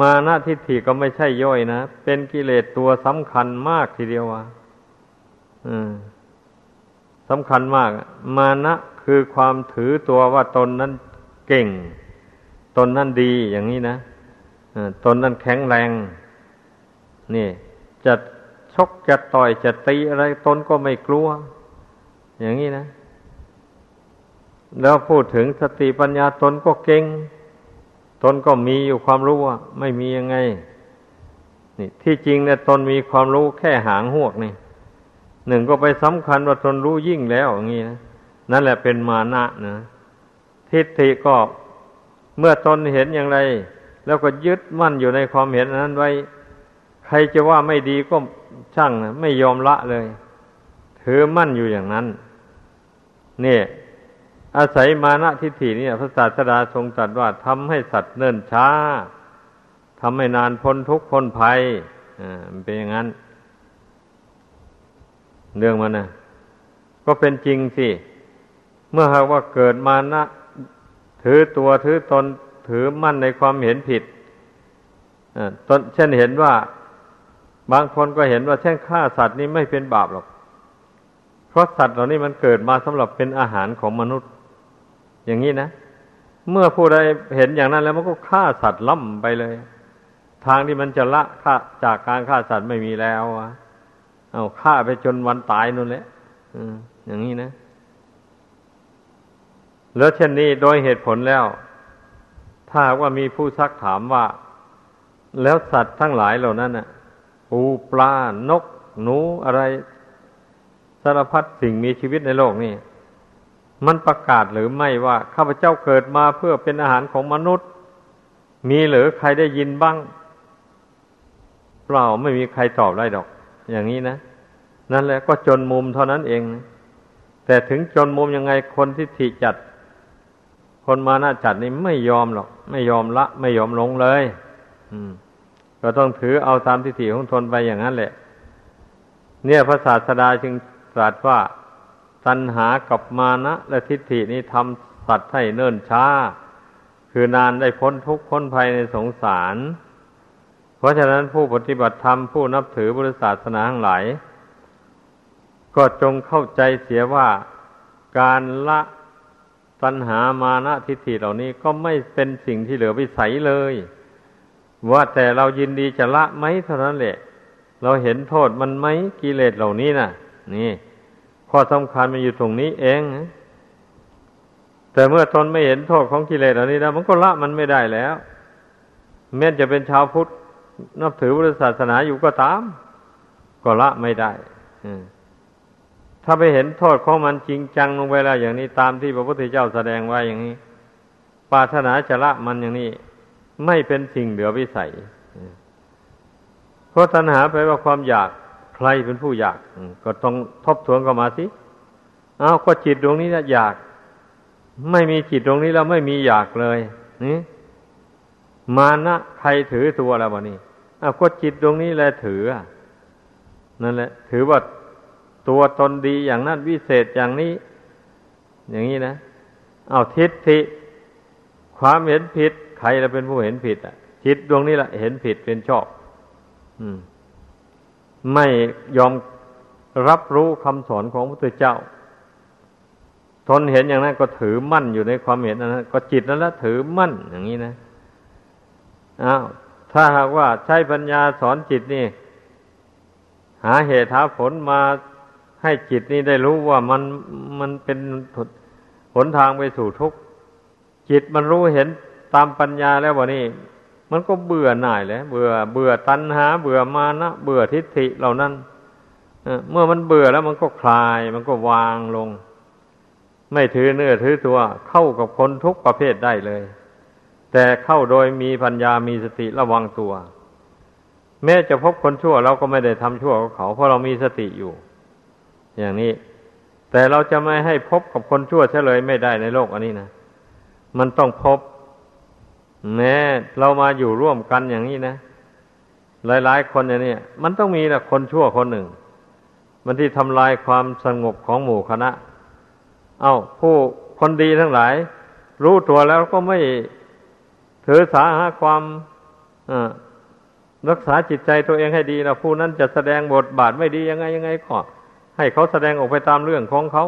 มานะทิฏฐิก็ไม่ใช่ย่อยนะเป็นกิเลสตัวสำคัญมากทีเดียวสำคัญมากมานะคือความถือตัวว่าตนนั้นเก่งตนนั้นดีอย่างนี้นะตนนั้นแข็งแรงนี่จะชกจะต่อยจะตีอะไรตนก็ไม่กลัวอย่างนี้นะแล้วพูดถึงสติปัญญาตนก็เก่งตนก็มีอยู่ความรู้ว่าไม่มียังไงนี่ที่จริงเนี่ยตนมีความรู้แค่หางหวกนี่หนึ่งก็ไปสำคัญว่าตนรู้ยิ่งแล้วอย่างนี้นะนั่นแหละเป็นมานะนะทิฏฐิก็เมื่อตนเห็นอย่างไรแล้วก็ยึดมั่นอยู่ในความเห็นนั้นไว้ใครจะว่าไม่ดีก็ช่างนะไม่ยอมละเลยถือมั่นอยู่อย่างนั้นนี่อาศัยมานะทิฏฐินี่พระศาสดาทรงตรัสว่าทำให้สัตว์เนิ่นช้าทำให้นานพ้นทุกข์พ้นภัยมันเป็นอย่างนั้นเรื่องมันนะก็เป็นจริงสิเมื่อหากว่าเกิดมานะถือตัวถือตนถือมั่นในความเห็นผิดตนเช่นเห็นว่าบางคนก็เห็นว่าเช่นฆ่าสัตว์นี้ไม่เป็นบาปหรอก เพราะสัตว์เหล่านี้มันเกิดมาสำหรับเป็นอาหารของมนุษย์อย่างนี้นะเมื่อผู้ใดเห็นอย่างนั้นแล้วมันก็ฆ่าสัตว์ล่ำไปเลยทางที่มันจะละจากการฆ่าสัตว์ไม่มีแล้วเอาฆ่าไปจนวันตายนู่นแหละอย่างนี้นะแล้วเช่นนี้โดยเหตุผลแล้วถ้าว่ามีผู้ซักถามว่าแล้วสัตว์ทั้งหลายเหล่านั้นน่ะปูปลานกหนูอะไรสารพัดสิ่งมีชีวิตในโลกนี่มันประกาศหรือไม่ว่าข้าพเจ้าเกิดมาเพื่อเป็นอาหารของมนุษย์มีหรือใครได้ยินบ้างเปล่าไม่มีใครตอบได้ดอกอย่างนี้นะนั่นแหละก็จนมุมเท่านั้นเองแต่ถึงจนมุมยังไงคนที่ถีจัดคนมาน่าจัดนี่ไม่ยอมหรอกไม่ยอมละไม่ยอมลงเลยก็ต้องถือเอาตามทิฏฐิของตนไปอย่างนั้นแหละเนี่ยพระศาสดาจึงตรัสว่าตัณหากับมานะและทิฏฐินี้ทำสัตว์ให้เนิ่นช้าคือนานได้พ้นทุกข์พ้นภัยในสงสารเพราะฉะนั้นผู้ปฏิบัติธรรมผู้นับถือพุทธศาสนาทั้งหลายก็จงเข้าใจเสียว่าการละตัณหามานะทิฏฐิเหล่านี้ก็ไม่เป็นสิ่งที่เหลือวิสัยเลยว่าแต่เรายินดีจะละไหมเท่านั้นแหละเราเห็นโทษมันไหมกิเลสเหล่านี้น่ะนี่ข้อสำคัญมันอยู่ตรงนี้เองแต่เมื่อตนไม่เห็นโทษของกิเลสเหล่านี้แล้วมันก็ละมันไม่ได้แล้วแม้จะเป็นชาวพุทธนับถือพุทธศาสนาอยู่ก็ตามก็ละไม่ได้ถ้าไปเห็นโทษของมันจริงจังลงไปแล้วอย่างนี้ตามที่พระพุทธเจ้าแสดงไว้อย่างนี้ปรารถนาจะละมันอย่างนี้ไม่เป็นสิ่งเหลือวิสัยเพราะตัณหาไปว่าความอยากใครเป็นผู้อยากก็ต้องทบทวนเข้ามาสิอ้าวก็จิตดวงนี้นะอยากไม่มีจิตดวงนี้แล้วไม่มีอยากเลยนี่มานะใครถือตัวแล้วบ่นี่อ้าวก็จิตดวงนี้แหละถือนั่นแหละถือว่าตัวตนดีอย่างนั้นวิเศษอย่างนี้อย่างนี้นะอ้าวทิฏฐิความเห็นผิดใครล่ะเป็นผู้เห็นผิดอ่ะจิตดวงนี้ล่ะเห็นผิดเป็นชอบไม่ยอมรับรู้คำสอนของพระพุทธเจ้าทนเห็นอย่างนั้นก็ถือมั่นอยู่ในความเห็นนั้นก็จิตนั้นละถือมั่นอย่างนี้นะอ้าวถ้าหากว่าใช้ปัญญาสอนจิตนี่หาเหตุหาผลมาให้จิตนี้ได้รู้ว่ามันเป็นหนทางไปสู่ทุกข์จิตมันรู้เห็นตามปัญญาแล้วว่านี่มันก็เบื่อหน่ายแล้วเบื่อตัณหาเบื่อมานะเบื่อทิฏฐิเหล่านั้นเมื่อมันเบื่อแล้วมันก็คลายมันก็วางลงไม่ถือเนื้อถือตัวเข้ากับคนทุกประเภทได้เลยแต่เข้าโดยมีปัญญามีสติระวังตัวแม้จะพบคนชั่วเราก็ไม่ได้ทำชั่วกับเขาเพราะเรามีสติอยู่อย่างนี้แต่เราจะไม่ให้พบกับคนชั่วเฉยไม่ได้ในโลกอันนี้นะมันต้องพบแม้เรามาอยู่ร่วมกันอย่างนี้นะหลายๆคนอย่างนี้มันต้องมีแต่คนชั่วคนหนึ่งมันที่ทำลายความสงบของหมู่คณะเอ้าผู้คนดีทั้งหลายรู้ตัวแล้วก็ไม่ถือสาหาความรักษาจิตใจตัวเองให้ดีนะผู้นั้นจะแสดงบทบาทไม่ดียังไงก็ให้เขาแสดงออกไปตามเรื่องของเขา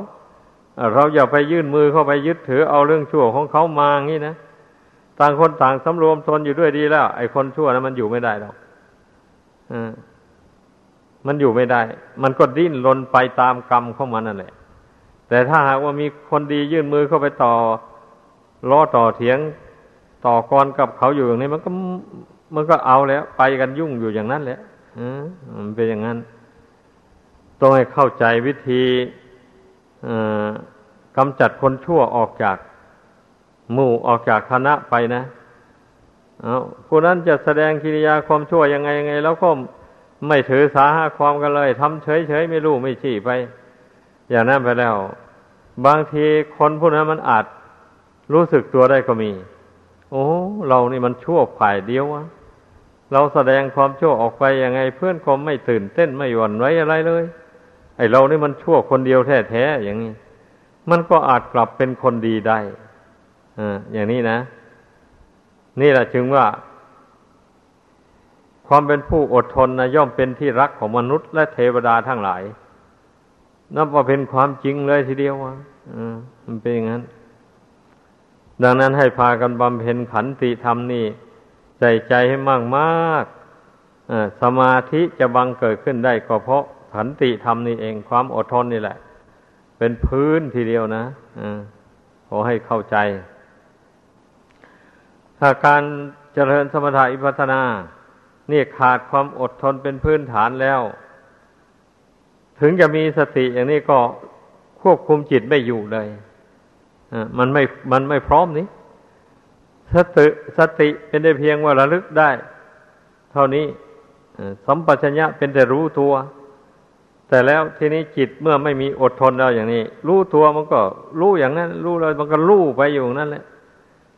เราอย่าไปยื่นมือเข้าไปยึดถือเอาเรื่องชั่วของเขามาอย่างนี้นะต่างคนต่างสำรวมตนอยู่ด้วยดีแล้วไอ้คนชั่วนะมันอยู่ไม่ได้หรอกมันอยู่ไม่ได้มันก็ดิ้นรนไปตามกรรมของมันนั่นแหละแต่ถ้าหากว่ามีคนดียื่นมือเข้าไปต่อล้อต่อเถียงต่อกรกับเขาอยู่อย่างนี้มันก็เอาแล้วไปกันยุ่งอยู่อย่างนั้นแหละมันเป็นอย่างนั้นต้องให้เข้าใจวิธีกำจัดคนชั่วออกจากหมู่ออกจากคณะไปนะเอาผู้นั้นจะแสดงกิริยาความชั่วยังไงแล้วก็ไม่ถือสาหะความกันเลยทำเฉยๆไม่รู้ไม่ชี้ไปอย่างนั้นไปแล้วบางทีคนผู้นั้นมันอาจรู้สึกตัวได้ก็มีโอ้เรานี่มันชั่วฝ่ายเดียววะเราแสดงความชั่วออกไปยังไงเพื่อนก็ไม่ตื่นเต้นไม่หวั่นไหวอะไรเลยไอเรานี่มันชั่วคนเดียวแท้ๆอย่างนี้มันก็อาจกลับเป็นคนดีได้อย่างนี้นะนี่แหละจึงว่าความเป็นผู้อดทนนะย่อมเป็นที่รักของมนุษย์และเทวดาทั้งหลาย นับว่าเป็นความจริงเลยทีเดียวมันเป็นอย่างนั้นดังนั้นให้พากันบำเพ็ญขันติธรรมนี่ใส่ใจให้มากๆสมาธิจะบังเกิดขึ้นได้ก็เพราะขันติธรรมนี่เองความอดทนนี่แหละเป็นพื้นทีเดียวนะขอให้เข้าใจถ้าการเจริญสมถะวิปัสสนานี่ขาดความอดทนเป็นพื้นฐานแล้วถึงจะมีสติอย่างนี้ก็ควบคุมจิตไม่อยู่เลยมันไม่พร้อมนี้สติเป็นได้เพียงว่าระลึกได้เท่านี้สัมปชัญญะเป็นแต่รู้ตัวแต่แล้วทีนี้จิตเมื่อไม่มีอดทนแล้วอย่างนี้รู้ตัวมันก็รู้อย่างนั้นรู้แล้วมันก็รู้ไปอยู่อย่างนั้นแหละ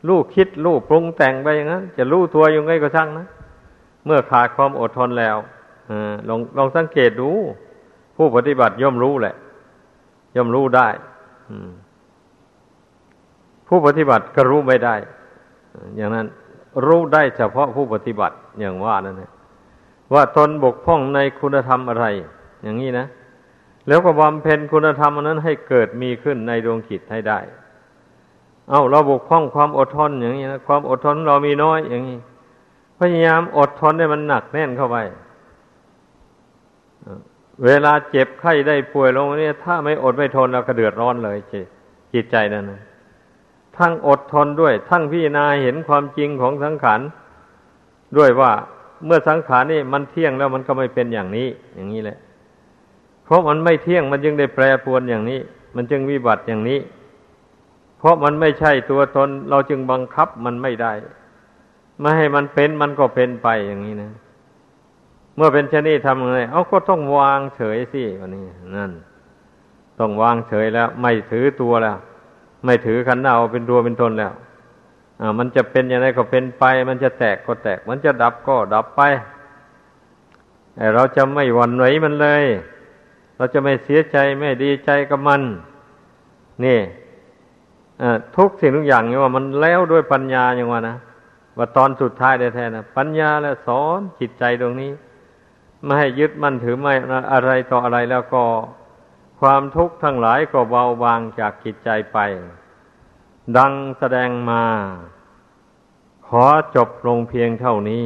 รู้คิดรู้ปรุงแต่งไปอย่างนั้นจะรู้ตัวอยู่ไงก็ช่างนะเมื่อขาดความอดทนแล้วลองสังเกตดูผู้ปฏิบัติย่อมรู้แหละย่อมรู้ได้ผู้ปฏิบัติก็รู้ไม่ได้อย่างนั้นรู้ได้เฉพาะผู้ปฏิบัติอย่างว่านั่นแหละว่าตนบกพร่องในคุณธรรมอะไรอย่างนี้นะแล้วก็บำเพ็ญคุณธรรมนั้นให้เกิดมีขึ้นในดวงจิตให้ได้เราบกพร่องความอดทนอย่างนี้นะความอดทนเรามีน้อยอย่างนี้พยายามอดทนให้มันหนักแน่นเข้าไปเวลาเจ็บไข้ได้ป่วยลงเนี่ยถ้าไม่อดไม่ทนเราก็เดือดร้อนเลยจิตใจนั่นนะทั้งอดทนด้วยทั้งพิจารณาเห็นความจริงของสังขารด้วยว่าเมื่อสังขารนี่มันเที่ยงแล้วมันก็ไม่เป็นอย่างนี้อย่างนี้แหละเพราะมันไม่เที่ยงมันจึงได้แปรปรวนอย่างนี้มันจึงวิบัติอย่างนี้เพราะมันไม่ใช่ตัวตนเราจึงบังคับมันไม่ได้ไม่ให้มันเป็นมันก็เป็นไปอย่างนี้นะเมื่อเป็นเช่นนี้ทำยังไงก็ต้องวางเฉยสิวันนี้นั่นต้องวางเฉยแล้วไม่ถือตัวแล้วไม่ถือขันธ์เอาเป็นตัวเป็นตนแล้วมันจะเป็นยังไงก็เป็นไปมันจะแตกก็แตกมันจะดับก็ดับไปเราจะไม่หวั่นไหวมันเลยเราจะไม่เสียใจไม่ดีใจกับมันนี่ทุกสิ่งทุกอย่างนี่ว่ามันแล้วด้วยปัญญาอย่างว่านะว่าตอนสุดท้ายแท้ๆนะปัญญาและสอนจิตใจตรงนี้ไม่ให้ยึดมั่นถือไม่อะไรต่ออะไรแล้วก็ความทุกข์ทั้งหลายก็เบาบางจากจิตใจไปดังแสดงมาขอจบลงเพียงเท่านี้